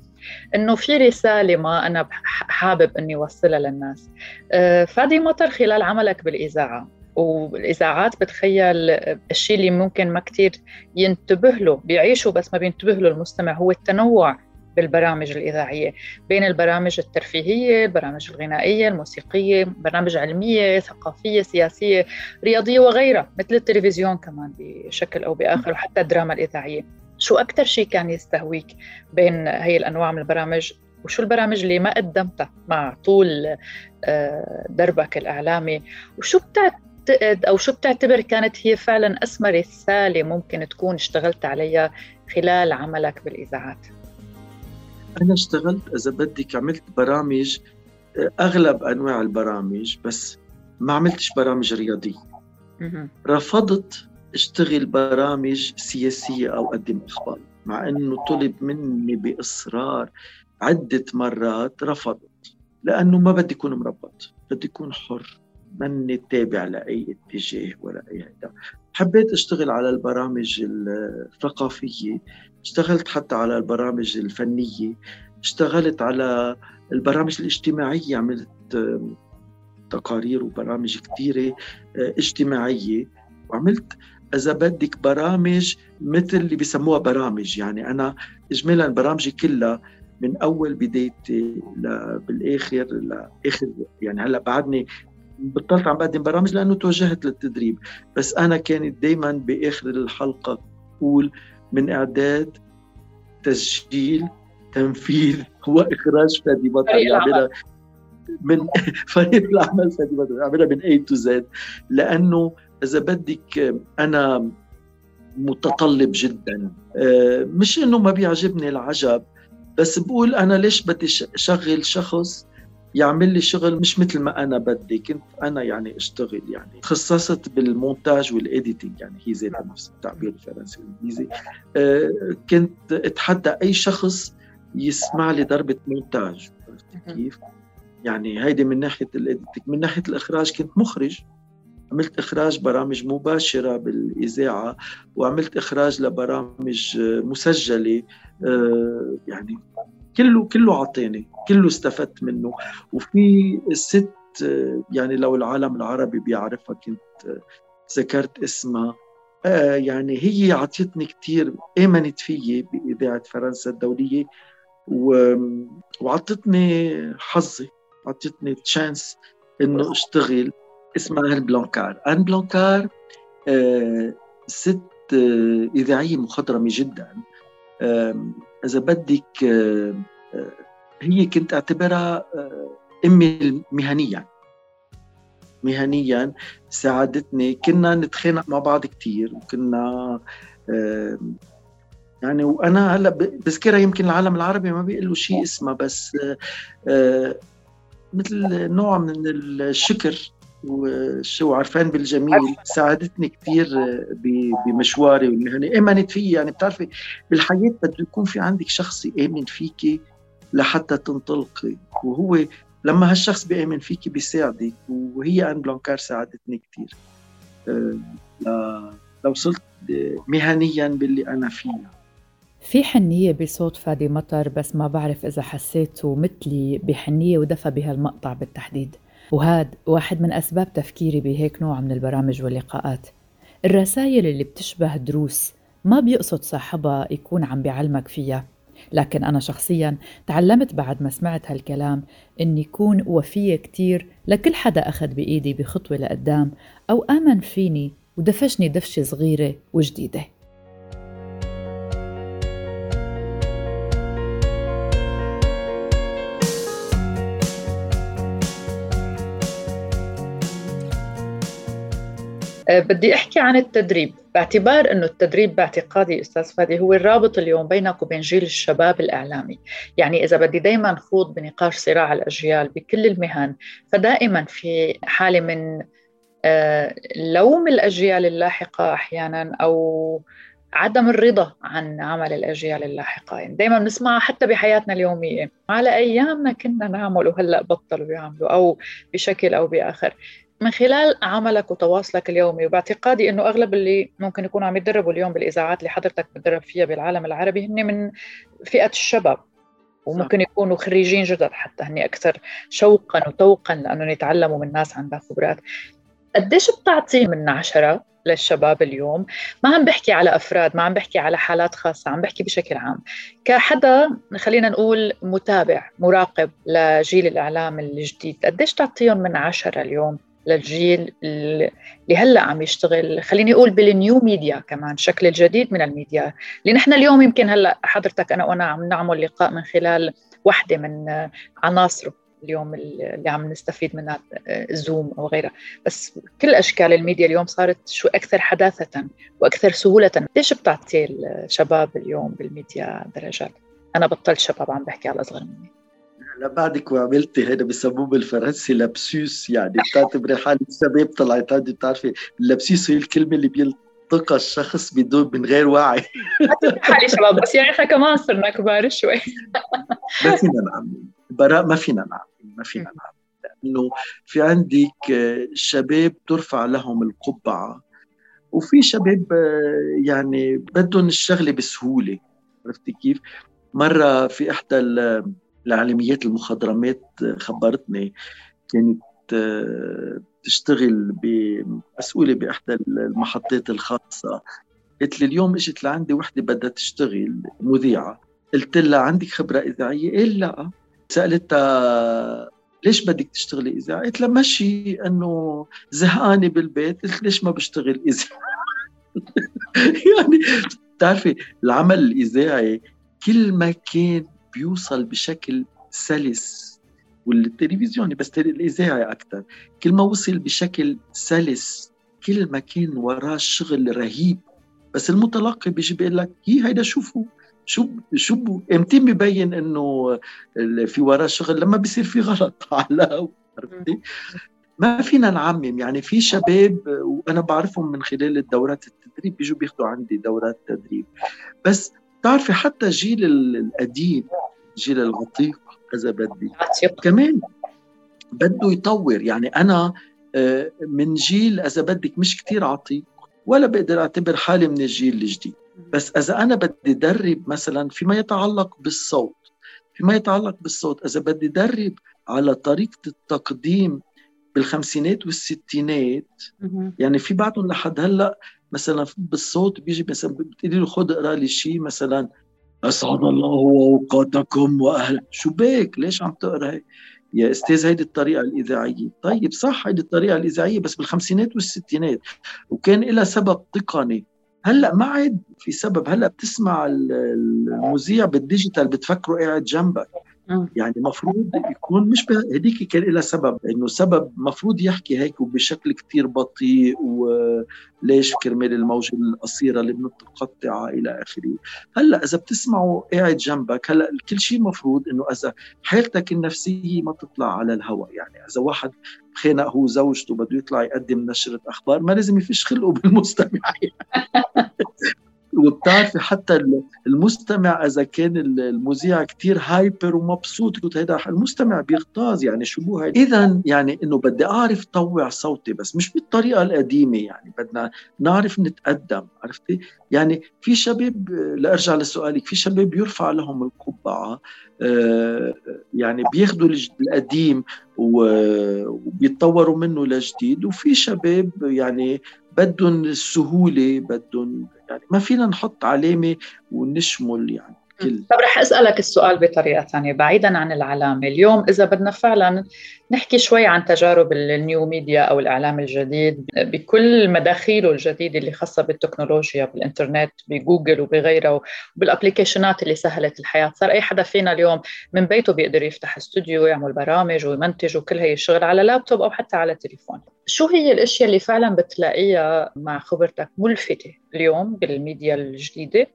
أنه في رسالة ما أنا حابب أني أوصلها للناس. فادي مطر، خلال عملك بالإذاعة والإذاعات بتخيل الشيء اللي ممكن ما كتير ينتبه له، بيعيشه بس ما بينتبه له المستمع، هو التنوع بالبرامج الإذاعية، بين البرامج الترفيهية، البرامج الغنائية، الموسيقية، برامج علمية، ثقافية، سياسية، رياضية وغيرها، مثل التلفزيون كمان بشكل أو بآخر، وحتى الدراما الإذاعية. شو أكتر شيء كان يستهويك بين هاي الأنواع من البرامج، وشو البرامج اللي ما قدمتها مع طول دربك الإعلامي، وشو بتاعت أو شو بتعتبر كانت هي فعلاً أسمى رسالة ممكن تكون اشتغلت عليها خلال عملك بالإذاعات؟ أنا اشتغلت إذا بدك عملت برامج، أغلب أنواع البرامج، بس ما عملتش برامج رياضية. رفضت اشتغل برامج سياسية أو أقدم أخبار، مع أنه طلب مني بإصرار عدة مرات، رفضت لأنه ما بدي يكون مربط، بدي يكون حر، مني تابع لأي اتجاه ولا أي حاجة. حبيت أشتغل على البرامج الثقافية، اشتغلت حتى على البرامج الفنية، اشتغلت على البرامج الاجتماعية، عملت تقارير وبرامج كتيرة اجتماعية، وعملت إذا بدك برامج مثل اللي بيسموها برامج. يعني أنا إجمالا برامجي كلها من أول بدايتي بالآخر لآخر، يعني هلأ بعدني بطلت عم بقدم برامج لأنه توجهت للتدريب، بس أنا كانت دايماً بآخر الحلقة أقول من إعداد، تسجيل، تنفيذ، هو إخراج فادي مطر. من فريق الأعمال فادي مطر، أعملها من A to Z، لأنه إذا بدك أنا متطلب جدا، مش إنه ما بيعجبني العجب، بس بقول أنا ليش بدي شغل شخص يعمل لي شغل مش مثل ما أنا بدي كنت أنا يعني أشتغل. يعني تخصصت بالمونتاج والإيديتينج، يعني هي زي نفس التعبير الفرنسي والإنجليزي. كنت أتحدى أي شخص يسمع لي ضربة مونتاج، عرفت كيف؟ يعني هيدي من ناحية الإيديتينج. من ناحية الإخراج كنت مخرج، عملت إخراج برامج مباشرة بالإذاعة، وعملت إخراج لبرامج مسجلة، يعني كله كله عطيني، كله استفدت منه. وفي ست يعني لو العالم العربي بيعرفها كنت ذكرت اسمها، يعني هي عطيتني كتير، آمنت فيي بإذاعة فرنسا الدولية وعطتني حظي، عطتني تشانس إنه أشتغل. اسمها هن بلانكار. هن بلانكار ست إذاعية مخضرمة جدا، إذا بدك هي كنت أعتبرها أمي مهنيا مهنيا ساعدتني. كنا نتخانق مع بعض كتير، وكنا يعني، وأنا هلأ بذكرها، يمكن العالم العربي ما بيقلوا شيء اسمها، بس مثل نوع من الشكر وشو عرفان بالجميل. ساعدتني كتير بمشواري والمهني، امنت فيي. يعني بتعرفي بالحياة بده يكون في عندك شخص يامن فيكي لحتى تنطلقي، وهو لما هالشخص بيامن فيكي بيساعدك، وهي أن بلانكار ساعدتني كتير لوصلت مهنيا باللي أنا فيه. في حنية بصوت فادي مطر، بس ما بعرف إذا حسيته مثلي بحنية ودفى بهالمقطع بالتحديد، وهذا واحد من أسباب تفكيري بهيك نوع من البرامج واللقاءات. الرسائل اللي بتشبه دروس ما بيقصد صاحبها يكون عم بيعلمك فيها، لكن أنا شخصياً تعلمت بعد ما سمعت هالكلام إني كون وفية كتير لكل حدا أخذ بإيدي بخطوة لقدام أو آمن فيني ودفشني دفشة صغيرة وجديدة. بدي أحكي عن التدريب، باعتبار أنه التدريب باعتقادي أستاذ فادي هو الرابط اليوم بينك وبين جيل الشباب الإعلامي. يعني إذا بدي دايماً خوض بنقاش صراع الأجيال بكل المهن، فدائماً في حالة من لوم الأجيال اللاحقة أحياناً أو عدم الرضا عن عمل الأجيال اللاحقة. يعني دايماً بنسمعها حتى بحياتنا اليومية، على أيامنا كنا نعمل وهلأ بطلوا بيعملوا أو بشكل أو بآخر. من خلال عملك وتواصلك اليومي، وباعتقادي أنه أغلب اللي ممكن يكونوا عم يتدربوا اليوم بالإذاعات اللي حضرتك بتدرب فيها بالعالم العربي هن من فئة الشباب، وممكن يكونوا خريجين جدد حتى، هن أكثر شوقاً وتوقاً لأنه يتعلموا من ناس عندها خبرات. قديش بتعطي من عشرة للشباب اليوم؟ ما عم بحكي على أفراد، ما عم بحكي على حالات خاصة، عم بحكي بشكل عام كحدا، خلينا نقول متابع مراقب لجيل الإعلام الجديد. قديش تعطيهم من عشرة اليوم للجيل اللي هلأ عم يشتغل، خليني أقول بالنيو ميديا، كمان شكل الجديد من الميديا اللي نحن اليوم يمكن هلأ حضرتك أنا وأنا عم نعمل لقاء من خلال واحدة من عناصره اليوم اللي عم نستفيد منها، زوم أو غيرها، بس كل أشكال الميديا اليوم صارت شو أكثر حداثة وأكثر سهولة. ليش بتعطي الشباب اليوم بالميديا درجات؟ أنا بطلت شباب، عم بحكي على أصغر مني. لا بعدك وعملتي هذا بسموه بالفرنسي لابسوس، يعني بتعتبري حالك شباب طلعت. هذه بتعرفي اللابسوس هي الكلمه اللي بيلتقى الشخص بدون من غير وعي. حالي شباب، بس يعني احنا كمان صرنا كبار شوي. ما فينا نعمل براء، ما فينا نعمل ما فينا نعمل لانه في عندك شباب ترفع لهم القبعه، وفي شباب يعني بدهم الشغله بسهوله، عرفتي كيف؟ مره في احدى العالميات المخضرمات خبرتني، كانت تشتغل بمسؤولة بإحدى المحطات الخاصة، قلت لي اليوم اجت لعندي وحدة بدها تشتغل مذيعة، قلت لها عندك خبرة إذاعية؟ إيه لا. سألتها ليش بدك تشتغلي إذاعة؟ قلت لها ماشي أنه زهقانة بالبيت، قلت ليش ما بشتغل إذاعة؟ يعني بتعرفي العمل الإذاعي كل ما كان بيوصل بشكل سلس والتلفزيون بس الإذاعة أكثر، كل ما وصل بشكل سلس، كل ما كان وراه شغل رهيب. بس المتلقي بيجي بيقول لك هي هيدا شوفوا شو شو امتى ببين انه في وراه شغل؟ لما بيصير في غلط على عرفتي. ما فينا نعمم يعني. في شباب وانا بعرفهم من خلال الدورات التدريب بيجوا بياخذوا عندي دورات تدريب، بس تعرفي حتى جيل القديم، جيل العتيق اذا بدي كمان بده يطور. يعني انا من جيل اذا بدك مش كتير عتيق، ولا بقدر اعتبر حالي من الجيل الجديد، بس اذا انا بدي درب مثلا فيما يتعلق بالصوت، فيما يتعلق بالصوت اذا بدي درب على طريقه التقديم بالخمسينات والستينات. يعني في بعضهم لحد هلا مثلا بالصوت بيجي مثلا بتقولي له خذ اقرا لي شيء مثلا اسعد الله اوقاتكم واهل، شو بك ليش عم تقرا هي يا استاذ؟ هيدي الطريقه الاذاعيه. طيب صح هيدي الطريقه الاذاعيه بس بالخمسينات والستينات، وكان لها سبب تقني. هلا ما عاد في سبب. هلا بتسمع المذيع بالديجيتال بتفكره قاعد جنبك، يعني مفروض يكون مش هديك. كان لها سبب، انه سبب مفروض يحكي هيك وبشكل كتير بطيء، وليش كرمال الموجة القصيرة اللي بنتقطعها الى اخره. هلا اذا بتسمعه قاعد جنبك، هلا كل شيء مفروض انه اذا حالتك النفسية ما تطلع على الهواء. يعني اذا واحد خانق هو زوجته بده يطلع يقدم نشرة اخبار، ما لازم يفش خلقه بالمستمعين. وبتعرفي حتى المستمع إذا كان المذيع كتير هايبر ومبسوط، هذا المستمع بيغتاظ. يعني شو بو هيدا؟ إذا يعني إنه بدي أعرف طوع صوتي، بس مش بالطريقة القديمة. يعني بدنا نعرف نتقدم، عرفتي؟ يعني في شباب، لأرجع لسؤالك، في شباب يرفع لهم القبعة، آه يعني بياخدوا القديم وبيتطوروا منه لجديد، وفي شباب يعني بدهم السهولة، بدهم يعني ما فينا نحط علامة ونشمل يعني كل. طب رح أسألك السؤال بطريقة ثانية بعيداً عن العلامة. اليوم إذا بدنا فعلاً نحكي شوي عن تجارب النيو ميديا أو الإعلام الجديد بكل مداخيله الجديدة اللي خاصة بالتكنولوجيا، بالإنترنت، بجوجل وبغيره، وبالأبليكيشنات اللي سهلت الحياة. صار أي حدا فينا اليوم من بيته بيقدر يفتح استوديو ويعمل برامج ويمنتج وكل هاي الشغل على لابتوب أو حتى على تليفون. شو هي الأشياء اللي فعلاً بتلاقيها مع خبرتك ملفتة اليوم بالميديا الجديدة،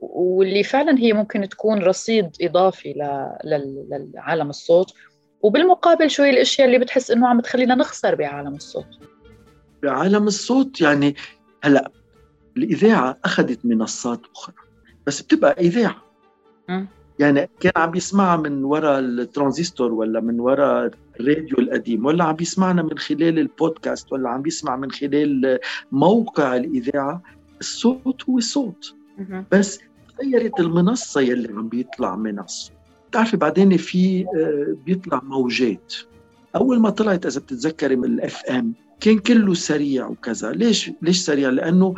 واللي فعلاً هي ممكن تكون رصيد إضافي لعالم الصوت، وبالمقابل شو هي الأشياء اللي بتحس إنه عم تخلينا نخسر بعالم الصوت؟ بعالم الصوت يعني هلأ الإذاعة أخذت منصات أخرى، بس بتبقى إذاعة. م? يعني كان عم يسمعها من وراء الترانزيستور، ولا من وراء الراديو القديم، ولا عم يسمعنا من خلال البودكاست، ولا عم يسمع من خلال موقع الإذاعة. الصوت هو صوت، بس غيرت المنصة يلي عم بيطلع منها. بتعرفي بعدين في بيطلع موجات. أول ما طلعت إذا بتتذكري من الإف إم كان كله سريع وكذا. ليش ليش سريع؟ لأنه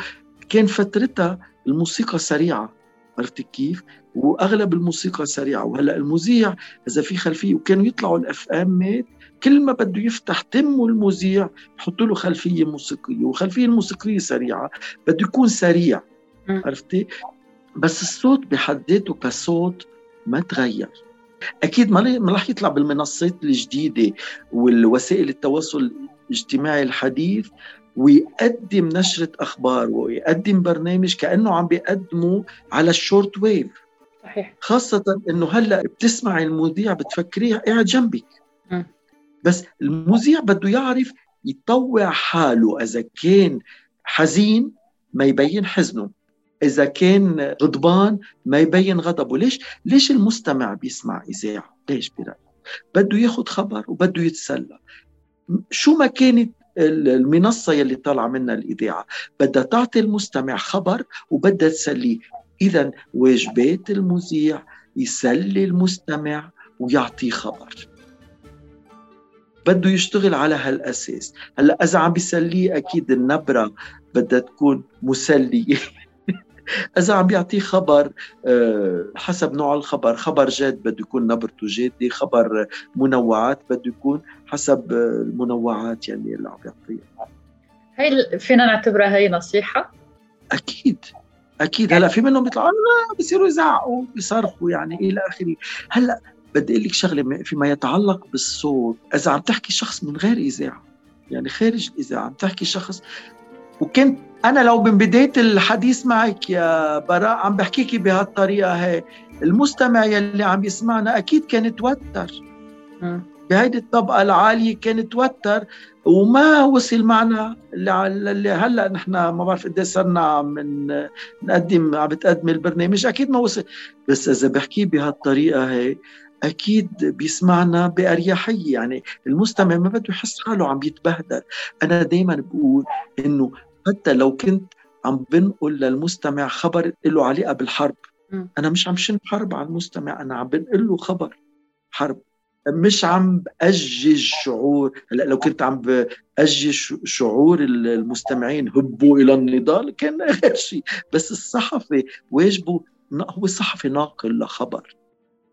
كان فترتها الموسيقى سريعة، عرفتي كيف؟ وأغلب الموسيقى سريعة. وهلأ المذيع إذا في خلفية، وكانوا يطلعوا الإف إمات كل ما بده يفتح تمه المذيع يحطوا له خلفية موسيقية، وخلفية الموسيقية سريعة، بده يكون سريع، عرفتي؟ بس الصوت بحد ذاته كصوت ما تغير. أكيد ما راح يطلع بالمنصات الجديدة والوسائل التواصل الاجتماعي الحديث ويقدم نشرة أخبار ويقدم برنامج كأنه عم بيقدمه على الشورت ويف. صحيح. خاصة أنه هلأ بتسمع المذيع بتفكريها قاعد جنبك. م. بس المذيع بده يعرف يطوع حاله. إذا كان حزين ما يبين حزنه، إذا كان غضبان ما يبين غضبه. ليش؟ ليش المستمع بيسمع إذاعة؟ ليش برأيك؟ بده ياخد خبر وبده يتسلى. شو ما كانت المنصة يلي طالعة منها الإذاعة بدها تعطي المستمع خبر وبدها تسليه. إذن واجبات المذيع يسلي المستمع ويعطيه خبر. بده يشتغل على هالأساس. هلأ إذا عم بيسليه أكيد النبرة بدها تكون مسلية. إذا عم بيعطيه خبر حسب نوع الخبر، خبر جاد بده يكون نبرته جادة، خبر منوعات بده يكون حسب المنوعات يعني اللي عم يعطيها. هاي فينا نعتبرها هاي نصيحة؟ أكيد أكيد. هلأ في منهم بيطلعوا بيصيروا يزعقوا بيصرخوا يعني إلى آخره. هلأ بدي أقول لك شغلة فيما يتعلق بالصوت. إذا عم تحكي شخص من غير إذاعة، يعني خارج الإذاعة، عم تحكي شخص، وكنت أنا لو من بداية الحديث معك يا براء عم بحكيكي بهالطريقة هاي، المستمع يلي عم يسمعنا أكيد كان توتر بهيدي الطبقة العالية، كان توتر وما وصل معنا اللي هلأ نحن ما بعرف قديش صرنا من نقدم عم بتقدم البرنامج، أكيد ما وصل. بس إذا بحكي بهالطريقة هاي أكيد بيسمعنا بأريحية، يعني المستمع ما بده يحس حاله عم يتبهدل. أنا دايما بقول إنه حتى لو كنت عم بنقل للمستمع خبر له علاقة بالحرب، أنا مش عم شن حرب على المستمع، أنا عم بنقل له خبر حرب، مش عم بأجج شعور. هلا لو كنت عم بأجج شعور المستمعين هبوا إلى النضال كان غير شيء، بس الصحفي واجبه هو صحفي ناقل لخبر،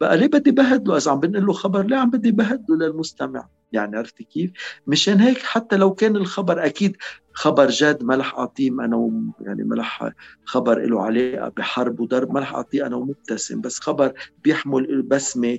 بقى ليه بدي بهدله؟ إذا عم بنقل له خبر ليه عم بدي بهدله للمستمع؟ يعني عرفتي كيف؟ مشان هيك حتى لو كان الخبر أكيد خبر جاد ما رح أعطيه أنا، يعني ما رح خبر له علاقة بحرب وضرب ما رح أعطيه أنا ومبتسم، بس خبر بيحمل بسمة.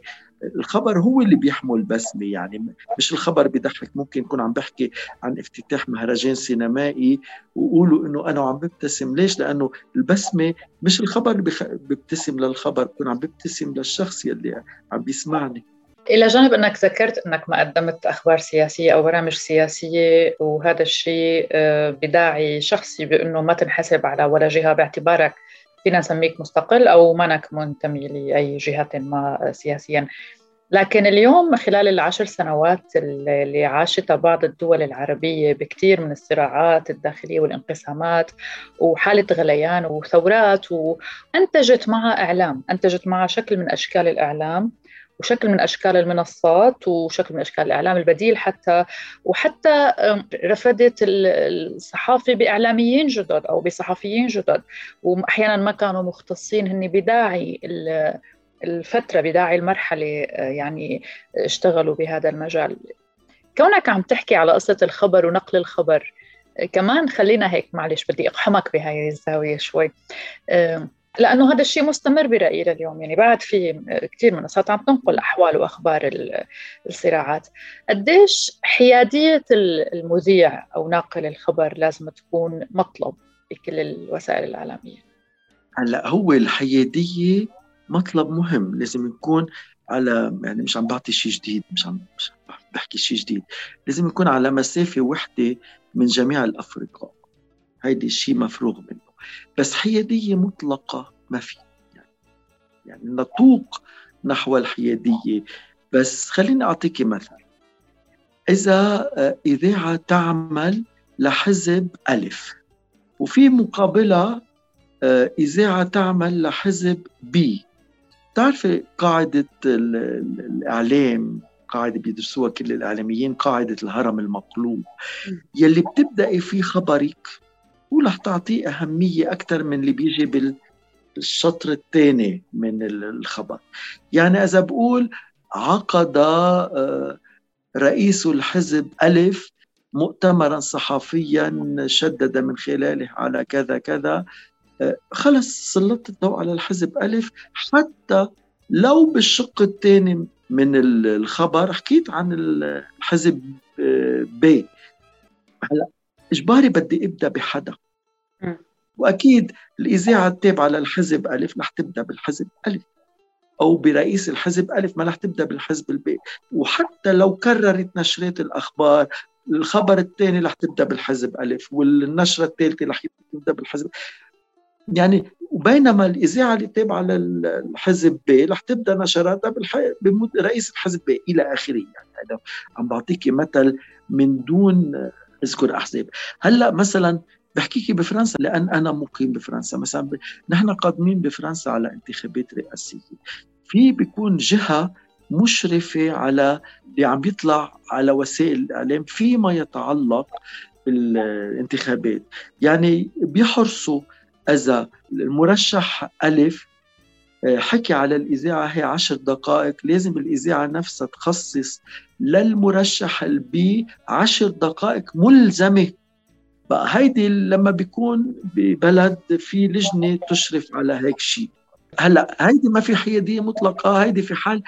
الخبر هو اللي بيحمل بسمة، يعني مش الخبر بيضحك. ممكن يكون عم بحكي عن افتتاح مهرجان سينمائي وقولوا إنه أنا عم ببتسم، ليش؟ لأنه البسمة مش الخبر بيخ... ببتسم للخبر، بكون عم ببتسم للشخص يلي عم بيسمعني. إلى جانب أنك ذكرت أنك ما قدمت أخبار سياسية أو برامج سياسية، وهذا الشيء بداعي شخصي بأنه ما تنحسب على ولا جهة باعتبارك فينا نسميك مستقل أو منك منتمي لأي جهة ما سياسيا. لكن اليوم خلال العشر سنوات اللي عاشتها بعض الدول العربية بكثير من الصراعات الداخلية والانقسامات وحالة غليان وثورات، وأنتجت معها إعلام، أنتجت معها شكل من أشكال الإعلام وشكل من أشكال المنصات وشكل من أشكال الإعلام البديل حتى، وحتى رفدت الصحافة بإعلاميين جدد أو بصحفيين جدد وأحياناً ما كانوا مختصين هن بداعي الفترة بداعي المرحلة، يعني اشتغلوا بهذا المجال. كونك عم تحكي على قصة الخبر ونقل الخبر كمان، خلينا هيك معلش بدي أقحمك بهاي الزاوية شوي، لأنه هذا الشيء مستمر برأيي لليوم. يعني بعد في كتير منصات عم تنقل أحوال وأخبار الصراعات. قديش حيادية المذيع أو ناقل الخبر لازم تكون مطلب بكل الوسائل الإعلامية؟ هلا هو الحيادية مطلب مهم، لازم نكون على، يعني مش عم بعطي شيء جديد، مش عم مش عم بحكي شيء جديد، لازم نكون على مسافة وحدة من جميع الأفرقاء، هيدي الشيء مفروغ منه. بس حيادية مطلقة ما في، يعني, يعني نطوق نحو الحيادية. بس خليني أعطيك مثل، إذا إذاعة تعمل لحزب ألف وفي مقابلة إذاعة تعمل لحزب بي، تعرفي قاعدة الإعلام، قاعدة بيدرسوها كل الإعلاميين، قاعدة الهرم المقلوب، يلي بتبدأ في خبرك ورح تعطيه أهمية أكثر من اللي بيجي بالشطر الثاني من الخبر. يعني إذا بقول عقد رئيس الحزب ألف مؤتمرا صحفيا شدد من خلاله على كذا كذا، خلص سلطت الضوء على الحزب ألف، حتى لو بالشق الثاني من الخبر حكيت عن الحزب بي. هلا إجباري بدي أبدأ بحدا، وأكيد الإذاعة التابعة للحزب ألف رح تبدأ بالحزب ألف أو برئيس الحزب ألف، ما رح تبدأ بالحزب البي. وحتى لو كررت نشرات الأخبار، الخبر الثاني رح تبدأ بالحزب ألف والنشرة الثالثة رح تبدأ بالحزب، يعني وبينما الإذاعة اللي تابعة للحزب بي رح تبدأ نشراتها بالح... برئيس الحزب بي إلى آخره. يعني أنا عم بعطيكي مثل من دون اذكر احزاب. هلا مثلا بحكيكي بفرنسا لان انا مقيم بفرنسا، مثلا ب... نحن قادمين بفرنسا على انتخابات رئاسيه، في بيكون جهه مشرفه على اللي عم بيطلع على وسائل الاعلام فيما يتعلق بالانتخابات، يعني بيحرصوا اذا المرشح الف حكي على الإذاعة هي عشر دقائق، لازم الإذاعة نفسها تخصص للمرشح البي عشر دقائق ملزمة. بقى هيدي لما بيكون ببلد في لجنة تشرف على هيك شيء. هلأ هيدي ما في حيادية مطلقة، هيدي في حال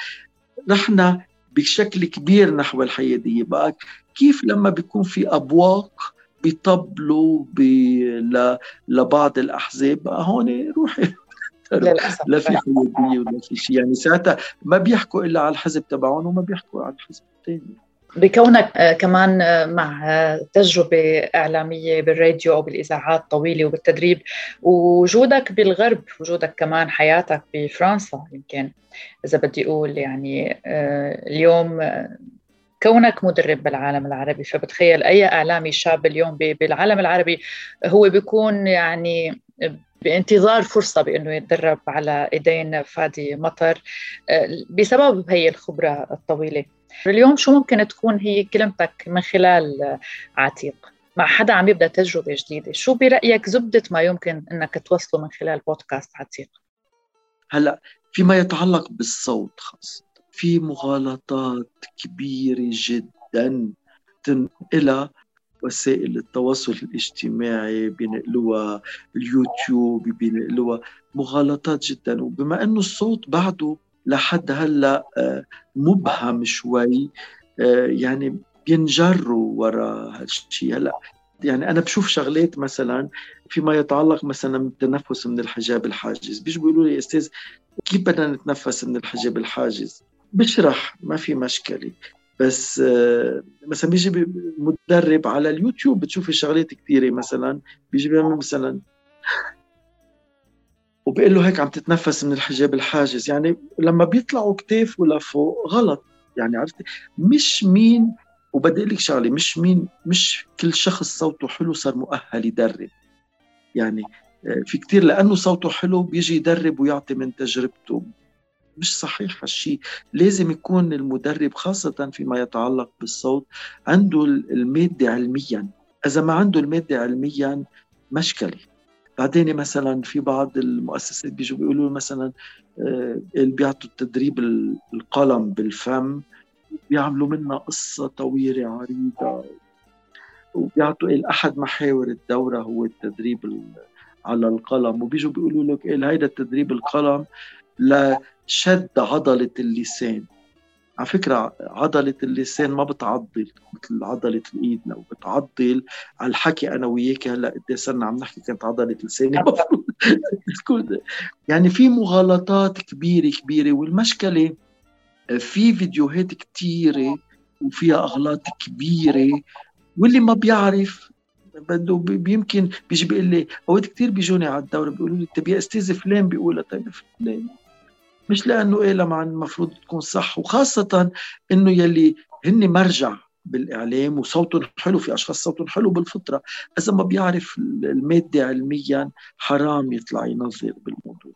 نحن بشكل كبير نحو الحيادية. بقى كيف لما بيكون في أبواق بيطبلوا ل... لبعض الأحزاب، بقى هون روحي لا في حيادية ولا في شيء، يعني ساعتها ما بيحكوا إلا على الحزب تبعهم وما بيحكوا على الحزب الثاني. بكونك كمان مع تجربة إعلامية بالراديو أو بالإذاعات طويلة وبالتدريب، وجودك بالغرب، وجودك كمان حياتك بفرنسا، يمكن إذا بدي أقول يعني اليوم كونك مدرب بالعالم العربي، فبتخيل أي إعلامي شاب اليوم بالعالم العربي هو بيكون يعني بانتظار فرصة بأنه يتدرب على إيدين فادي مطر بسبب هي الخبرة الطويلة. اليوم شو ممكن تكون هي كلمتك من خلال عتيق مع حدا عم يبدأ تجربة جديدة؟ شو برأيك زبدة ما يمكن أنك توصله من خلال بودكاست عتيق؟ هلأ فيما يتعلق بالصوت خاصة، في مغالطات كبيرة جدا تنقلها وسائل التواصل الاجتماعي، بينقلوها اليوتيوب، بينقلوها مغالطات جدا. وبما أنه الصوت بعده لحد هلأ مبهم شوي، يعني بينجروا وراء هالشيء. هلأ يعني أنا بشوف شغلات مثلا فيما يتعلق مثلا بالتنفس من الحجاب الحاجز، بيجوا بيقولوا لي أستاذ كيف بدنا نتنفس من الحجاب الحاجز؟ بشرح ما في مشكلة، بس مثلا بيجي مدرب على اليوتيوب بتشوفي شغلات كثيرة، مثلا بيجي بيعمل مثلا وبقول له هيك عم تتنفس من الحجاب الحاجز، يعني لما بيطلعوا كتاف ولا فوق غلط، يعني عرفتي مش مين. وبدي اقول لك شغله، مش مين مش كل شخص صوته حلو صار مؤهل يدرب، يعني في كتير لأنه صوته حلو بيجي يدرب ويعطي من تجربته. مش صحيح هالشيء، لازم يكون المدرب خاصة فيما يتعلق بالصوت عنده المادة علميا. إذا ما عنده المادة علميا مشكلة. بعدين مثلا في بعض المؤسسات بيجوا بيقولوا مثلا اللي بيعطوا التدريب القلم بالفم بيعملوا منا قصة طويلة عريضة، وبيعطوا الأحد محاور الدورة هو التدريب على القلم، وبيجوا بيقولوا لك إيه هيدا التدريب القلم لشد عضلة اللسان. على فكرة عضلة اللسان ما بتعضل مثل عضلة الإيد، لو بتعضل على الحكي أنا وياك هلأ قد صرنا عم نحكي كانت عضلة لساني المفروض تكون. يعني في مغالطات كبيرة كبيرة، والمشكلة في فيديوهات كتيرة وفيها أغلاط كبيرة، واللي ما بيعرف بده بيمكن بيجي بيقول لي أوقات كتير بيجوني على الدورة بيقولوا لي طيب يا أستاذ فلان، بيقولوا طيب فلان مش لأنه إيه لما المفروض تكون صح. وخاصة إنه يلي هن مرجع بالإعلام وصوتهم حلو، في أشخاص صوتهم حلو بالفطرة، إذا ما بيعرف المادة علميا حرام يطلع ينظر بالموضوع.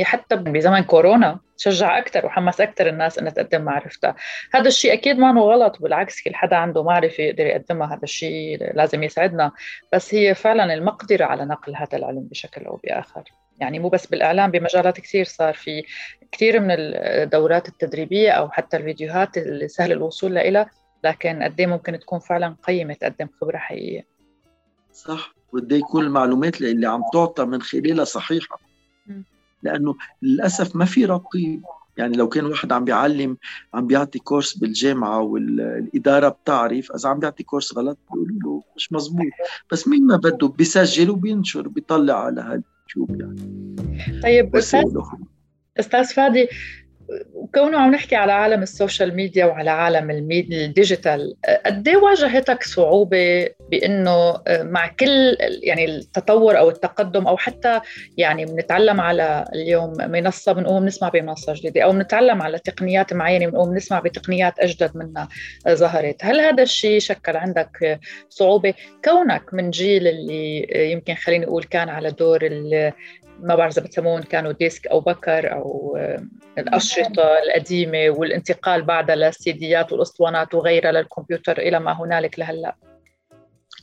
حتى بزمن كورونا شجع أكتر وحمس أكتر الناس أن تقدم معرفتها. هذا الشيء أكيد ما هو غلط، بالعكس كل حدا عنده معرفة يقدر يقدمها، هذا الشيء لازم يسعدنا، بس هي فعلا المقدرة على نقل هذا العلم بشكل أو بآخر. يعني مو بس بالإعلام، بمجالات كثير صار في كثير من الدورات التدريبية أو حتى الفيديوهات اللي سهل الوصول لها، لكن قد ايه ممكن تكون فعلا قيمة تقدم خبرة حقيقية. صح، وقد ايه يكون المعلومات اللي عم تعطى من خلالها صحيحة، لأنه للأسف ما في رقيب. يعني لو كان واحد عم بيعلم عم بيعطي كورس بالجامعة والإدارة بتعرف، إذا عم بيعطي كورس غلط بيقولوا له مش مزبوط، بس مين ما بده بيسجل وبينشر بيطلع على هذا. يعني. طيب أستاذ, أستاذ فادي، كونه عم نحكي على عالم السوشيال ميديا وعلى عالم الديجيتال، قدي واجهتك صعوبة بأنه مع كل يعني التطور أو التقدم، أو حتى يعني بنتعلم على اليوم منصة بنقوم نسمع بمنصة جديدة، أو بنتعلم على تقنيات معينة بنقوم نسمع بتقنيات أجدد منها ظهرت، هل هذا الشيء شكل عندك صعوبة كونك من جيل اللي يمكن خليني أقول كان على دور ال ما بعرف إذا بتسمون كانوا ديسك أو بكر أو الأشرطة القديمة، والانتقال بعدها للسيديات والأسطوانات وغيرها للكمبيوتر إلى ما هنالك لهلأ؟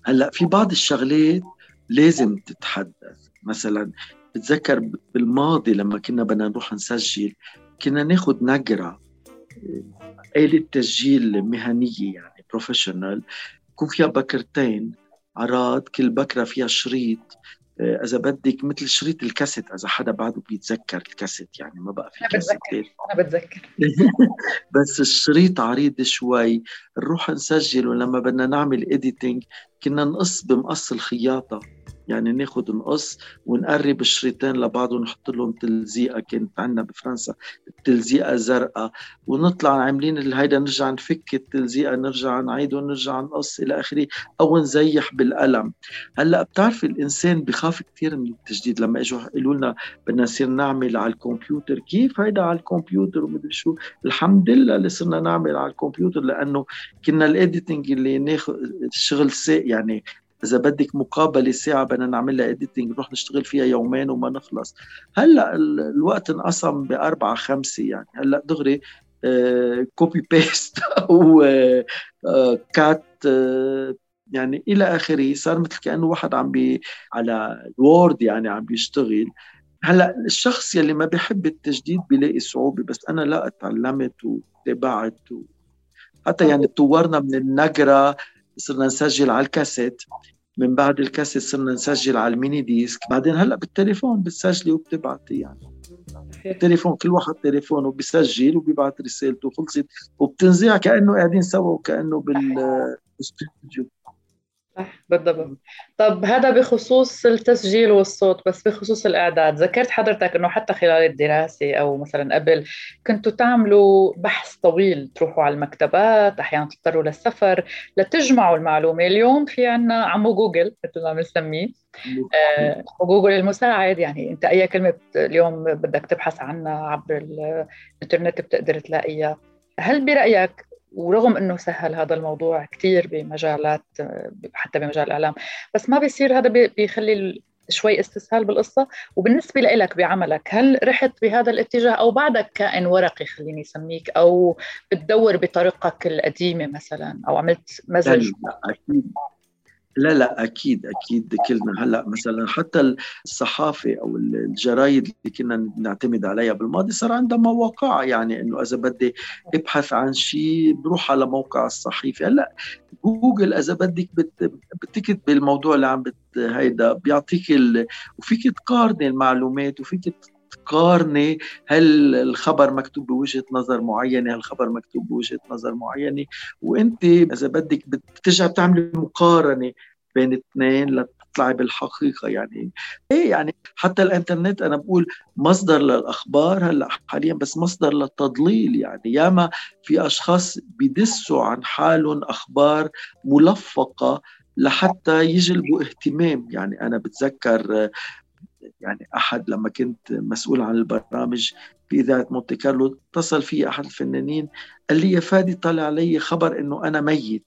هلأ في بعض الشغلات لازم تتحدث. مثلا بتذكر بالماضي لما كنا بدنا نروح نسجل كنا ناخد نجرة، آلة تسجيل مهنية يعني بروفيشنال، يكون فيها بكرتين عراض، كل بكرة فيها شريط اذا بدك مثل شريط الكاسيت، اذا حدا بعده بيتذكر الكاسيت، يعني ما بقى في كاسيت. انا بتذكر بس الشريط عريض شوي نروح نسجل، ولما بدنا نعمل اديتنج كنا نقص بمقص الخياطه، يعني ناخد نقص ونقرب الشريطين لبعض ونحط لهم تلزيقه، كانت عندنا بفرنسا التلزيقه زرقاء، ونطلع عاملين هيدا، نرجع نفك التلزيقه، نرجع نعيد ونرجع نقص الى اخره، او نزيح بالقلم. هلا بتعرفي الانسان بخاف كثير من التجديد، لما اجوا قالوا لنا بدنا نصير نعمل على الكمبيوتر، كيف هيدا على الكمبيوتر ومدري شو، الحمد لله اللي صرنا نعمل على الكمبيوتر، لانه كنا الاديتنج اللي ناخذ الشغل ساق، يعني إذا بدك مقابلة ساعة بدنا نعملها إديتنج نروح نشتغل فيها يومين وما نخلص. هلأ الوقت انقسم بأربعة خمسة، يعني هلأ دغري كوبي بيست أو كات يعني إلى آخره، صار مثل كأنه واحد عم بي على الوورد يعني عم بيشتغل. هلأ الشخص يلي ما بيحب التجديد بيلاقي صعوبة، بس أنا لا اتعلمت وتابعت، حتى يعني طورنا من النجرة، صرنا نسجل على الكاسيت، من بعد الكاسيت صرنا نسجل على الميني ديسك، بعدين هلا بالتليفون بتسجلي وبتبعتي، يعني التليفون كل واحد تليفونه وبيسجل وبيبعت رسالته، خلصت وبتنزيع كأنه قاعدين سوا وكأنه بالاستوديو. صح بالضبط. طب هذا بخصوص التسجيل والصوت، بس بخصوص الإعداد ذكرت حضرتك أنه حتى خلال الدراسة أو مثلا قبل كنتوا تعملوا بحث طويل، تروحوا على المكتبات، أحيانا تضطروا للسفر لتجمعوا المعلومة. اليوم في عنا عمو جوجل مثل ما بنسميه، آه جوجل المساعد، يعني أنت أي كلمة اليوم بدك تبحث عنها عبر الإنترنت بتقدر تلاقيها. هل برأيك، ورغم أنه سهل هذا الموضوع كتير بمجالات حتى بمجال الإعلام، بس ما بيصير هذا بيخلي شوي استسهال بالقصة؟ وبالنسبة لك بعملك، هل رحت بهذا الاتجاه أو بعدك كائن ورقي خليني سميك، أو بتدور بطريقتك القديمة مثلا، أو عملت مزج؟ لا لا أكيد أكيد كلنا. هلأ مثلا حتى الصحافة أو الجرايد اللي كنا نعتمد عليها بالماضي صار عندها مواقع، يعني أنه إذا بدي أبحث عن شيء بروح على موقع الصحيفة. هلأ جوجل إذا بدك بتكتب بالموضوع اللي عم بت هيدا بيعطيك ال... وفيك تقارني المعلومات، وفيك تقارني هل الخبر مكتوب بوجهة نظر معينة، هل الخبر مكتوب بوجهة نظر معينة، وانت اذا بدك بترجع بتعمل مقارنة بين اثنين لتطلعي بالحقيقة. يعني ايه يعني حتى الانترنت انا بقول مصدر للاخبار هلا حاليا، بس مصدر للتضليل، يعني ياما في اشخاص بيدسوا عن حالهم اخبار ملفقة لحتى يجلبوا اهتمام. يعني انا بتذكر يعني أحد لما كنت مسؤول عن البرامج بإذاعة مونت كارلو اتصل في أحد الفنانين قال لي يا فادي طلع علي خبر إنه أنا ميت.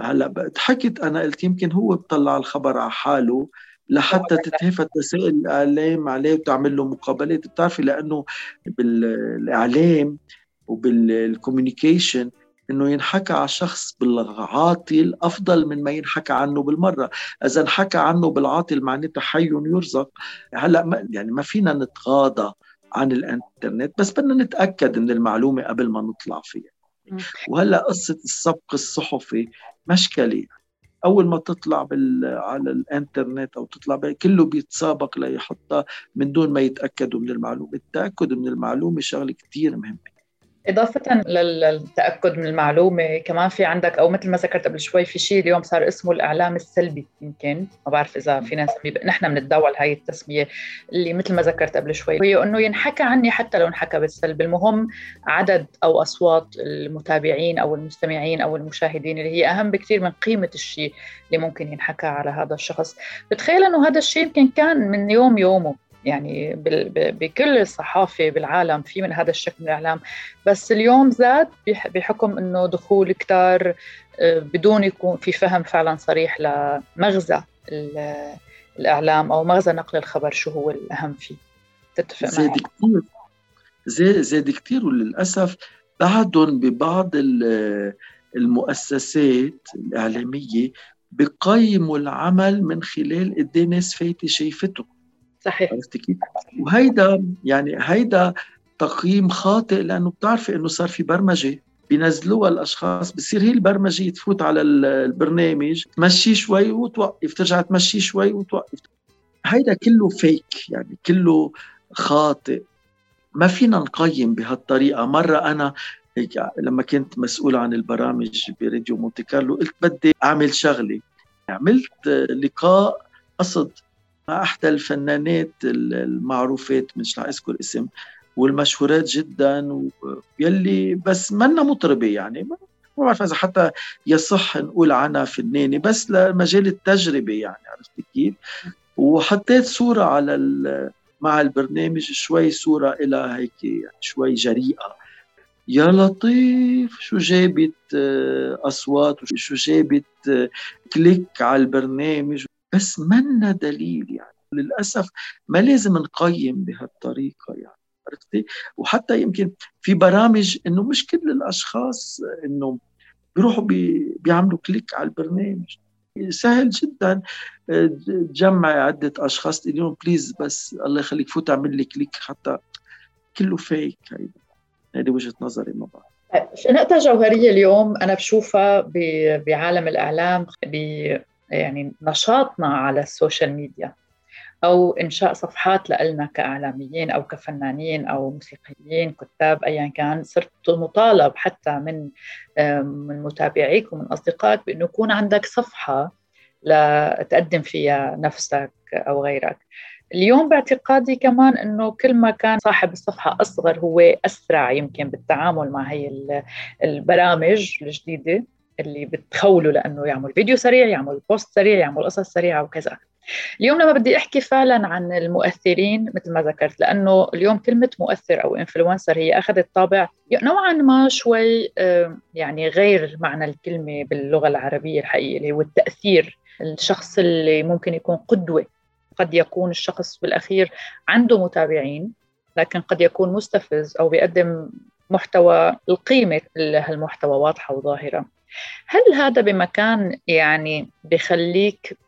هلا ضحكت أنا، قلت يمكن هو بطلع الخبر على حاله لحتى تتهافت تسائل الإعلام عليه وتعمل له مقابلات. بتعرفي لأنه بالإعلام وبالكوميونيكيشن إنه ينحكى على شخص بالعاطل أفضل من ما ينحكى عنه بالمرة. إذا انحكى عنه بالعاطل معناته حي يرزق. هلأ ما يعني ما فينا نتغاضى عن الإنترنت، بس بدنا نتأكد من المعلومة قبل ما نطلع فيها. وهلأ قصة السبق الصحفي مشكلة، أول ما تطلع بال... على الإنترنت أو تطلع بال... كله بيتسابق ليحطها من دون ما يتأكدوا من المعلومة. التأكد من المعلومة شغلة كتير مهمة. إضافة للتأكد من المعلومة كمان في عندك، أو مثل ما ذكرت قبل شوي، في شيء اليوم صار اسمه الإعلام السلبي، يمكن ما بعرف إذا فينا نسميه، نحن بنتداول هاي التسمية اللي مثل ما ذكرت قبل شوي، هي إنه ينحكى عني حتى لو انحكى بالسلب، المهم عدد أو أصوات المتابعين أو المستمعين أو المشاهدين اللي هي أهم بكثير من قيمة الشيء اللي ممكن ينحكى على هذا الشخص. بتخيل إنه هذا الشيء يمكن كان من يوم يومه، يعني بكل الصحافة بالعالم في من هذا الشكل من الإعلام، بس اليوم زاد بحكم أنه دخول كتار بدون يكون في فهم فعلا صريح لمغزى الإعلام أو مغزى نقل الخبر شو هو الأهم فيه. تتفق معي؟ زاد كتير، زاد زاد كتير، وللأسف بعدهم ببعض المؤسسات الإعلامية بقيموا العمل من خلال قد ايه ناس فايتة شايفته. صحيح. وهيدا يعني هيدا تقييم خاطئ، لأنه بتعرفي أنه صار في برمجة بينزلوها الأشخاص، بصير هي البرمجة تفوت على البرنامج تمشي شوي وتوقف، ترجع تمشي شوي وتوقف. هيدا كله فيك، يعني كله خاطئ، ما فينا نقيم بهالطريقة. مرة أنا لما كنت مسؤول عن البرامج براديو مونت كارلو قلت بدي أعمل شغلي، عملت لقاء قصد مع أحدى الفنانات المعروفات، مش رح أذكر اسم، والمشهورات جدا، ويلي بس منا مطربة، يعني ما بعرف إذا حتى يصح نقول عنها فنانة، بس لمجال التجربة يعني، عرفت كيف؟ وحطيت صورة على مع البرنامج، شوي صورة إلى هيك يعني شوي جريئة، يا لطيف شو جابت أصوات وشو جابت كليك على البرنامج، بس منا دليل يعني. للأسف ما لازم نقيم بهالطريقة يعني، عرفتي؟ وحتى يمكن في برامج إنه مش كل الأشخاص إنه بيروحوا بي بيعملوا كليك على البرنامج، سهل جدا تجمع عدة أشخاص تقول لهم بليز بس الله يخليك فوت اعمل لي كليك، حتى كله فيك. هيدا هيدي وجهة نظري. ما بعرف في نقطة جوهرية اليوم أنا بشوفها بعالم الإعلام، ب يعني نشاطنا على السوشيال ميديا أو إنشاء صفحات لنا كإعلاميين أو كفنانين أو موسيقيين كتاب أيا كان. صرت مطالب حتى من من متابعيك ومن أصدقائك بأنه يكون عندك صفحة لتقدم فيها نفسك أو غيرك. اليوم باعتقادي كمان أنه كل ما كان صاحب الصفحة أصغر هو أسرع يمكن بالتعامل مع هي البرامج الجديدة اللي بتخوله لأنه يعمل فيديو سريع، يعمل بوست سريع، يعمل قصص سريعة وكذا. اليوم لما بدي أحكي فعلا عن المؤثرين مثل ما ذكرت، لأنه اليوم كلمة مؤثر أو إنفلونسر هي أخذت طابع نوعا ما شوي يعني غير معنى الكلمة باللغة العربية الحقيقية، اللي هو التأثير، الشخص اللي ممكن يكون قدوة. قد يكون الشخص بالأخير عنده متابعين لكن قد يكون مستفز أو بيقدم محتوى القيمة لهالمحتوى واضحة وظاهرة. هل هذا بمكان يعني بخليك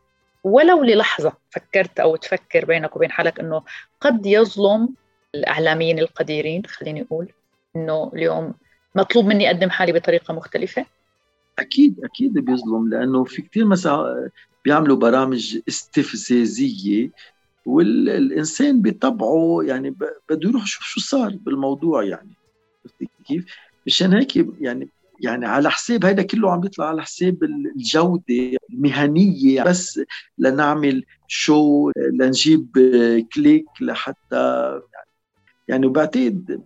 ولو للحظة فكرت أو تفكر بينك وبين حالك أنه قد يظلم الإعلاميين القديرين؟ خليني أقول أنه اليوم مطلوب مني أقدم حالي بطريقة مختلفة. أكيد أكيد بيظلم، لأنه في كتير مثلا بيعملوا برامج استفزازية والإنسان بطبعه يعني بده يروح يشوف شو صار بالموضوع يعني، كيف؟ مشان هيك يعني يعني على حساب هيدا كله عم بيطلع على حساب الجودة المهنية، بس لنعمل شو، لنجيب كليك، لحتى يعني يعني وبعتقد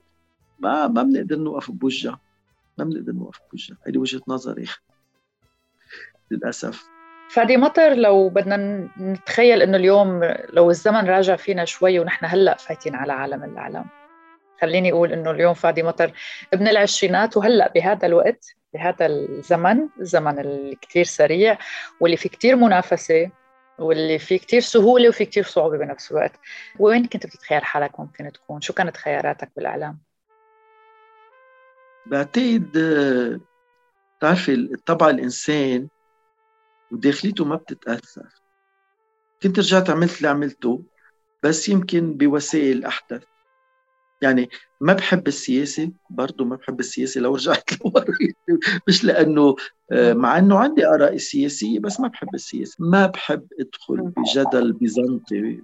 ما ما بنقدر نوقف بوجه، ما بنقدر نوقف بوجه. هيدي وجهة نظري للأسف. فادي مطر، لو بدنا نتخيل إنه اليوم لو الزمن راجع فينا شوي ونحن هلأ فايتين على عالم الإعلام، خليني أقول إنه اليوم فادي مطر ابن العشرينات وهلأ بهذا الوقت، بهذا الزمن، الزمن اللي كتير سريع واللي فيه كتير منافسة واللي فيه كتير سهولة وفيه كتير صعوبة بنفس الوقت، وين كنت بتتخيل حالك ممكن تكون؟ شو كانت خياراتك بالإعلام؟ بعتقد تعرفي طبع الإنسان وداخليته ما بتتأثر. كنت رجعت عملت اللي عملته بس يمكن بوسائل أحدث. يعني ما بحب السياسة، برضو ما بحب السياسة لو رجعت لورا، مش لأنه مع أنه عندي آراء سياسية بس ما بحب السياسة، ما بحب أدخل بجدل بيزنطي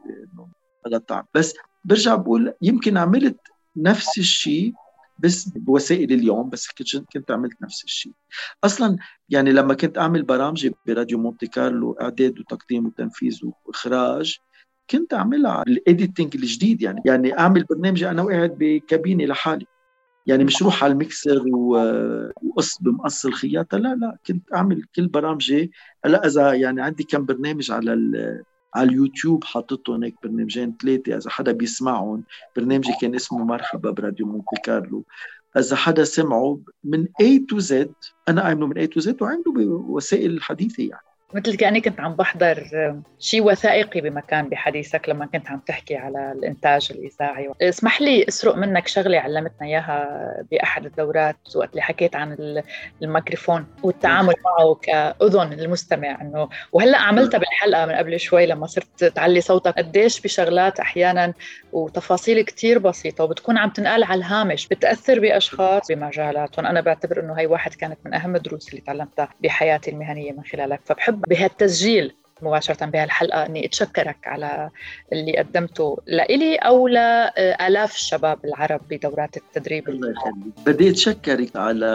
على الطعم. بس برجع بقول يمكن عملت نفس الشيء بس بوسائل اليوم، بس كنت عملت نفس الشيء أصلا. يعني لما كنت أعمل برامجي براديو مونت كارلو، إعداد وتقديم وتنفيذ وإخراج، كنت أعملها على الإيديتينج الجديد يعني يعني أعمل برنامجي أنا وقاعد بكابينة لحالي، يعني مش روح على المكسر وقص بمقص الخياطة، لا لا كنت أعمل كل برامجي. هلا إذا يعني عندي كم برنامج على على اليوتيوب حاططهم هيك برنامجين ثلاثة، إذا حدا بيسمعهم. برنامجي كان اسمه مرحبا براديو مونت كارلو، إذا حدا سمعه من A to Z أنا عامله من A to Z وعامله بوسائل حديثة. يعني مثل كأني كنت عم بحضر شيء وثائقي بمكان بحديثك لما كنت عم تحكي على الإنتاج الإذاعي. اسمح لي أسرق منك شغلة علمتنا إياها بأحد الدورات وقت اللي حكيت عن الميكروفون والتعامل معه كأذن المستمع، إنه وهلأ عملتها بالحلقة من قبل شوي لما صرت تعلي صوتك، قديش بشغلات أحياناً وتفاصيل كتير بسيطة وبتكون عم تنقال على الهامش بتأثر بأشخاص بمجالاتهم. أنا بعتبر إنه هاي واحد كانت من أهم الدروس اللي تعلمتها بحياتي المهنية من خلالك، فبحب بهالتسجيل مباشرة بهالحلقة أني أتشكرك على اللي قدمته لإلي أو لآلاف الشباب العرب بدورات التدريب. الله يخليك. بدي أتشكرك على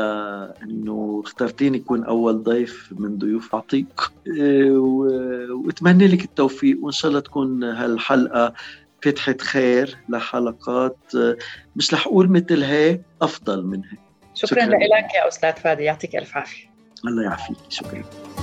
أنه اخترتيني أكون أول ضيف من ضيوف عتيق، وأتمنى لك التوفيق، وإن شاء الله تكون هالحلقة فتحة خير لحلقات مش رح أقول مثل هاي، أفضل من هاي. شكراً, شكرا لك يا أستاذ فادي، يعطيك ألف عافية. الله يعافيك، شكراً.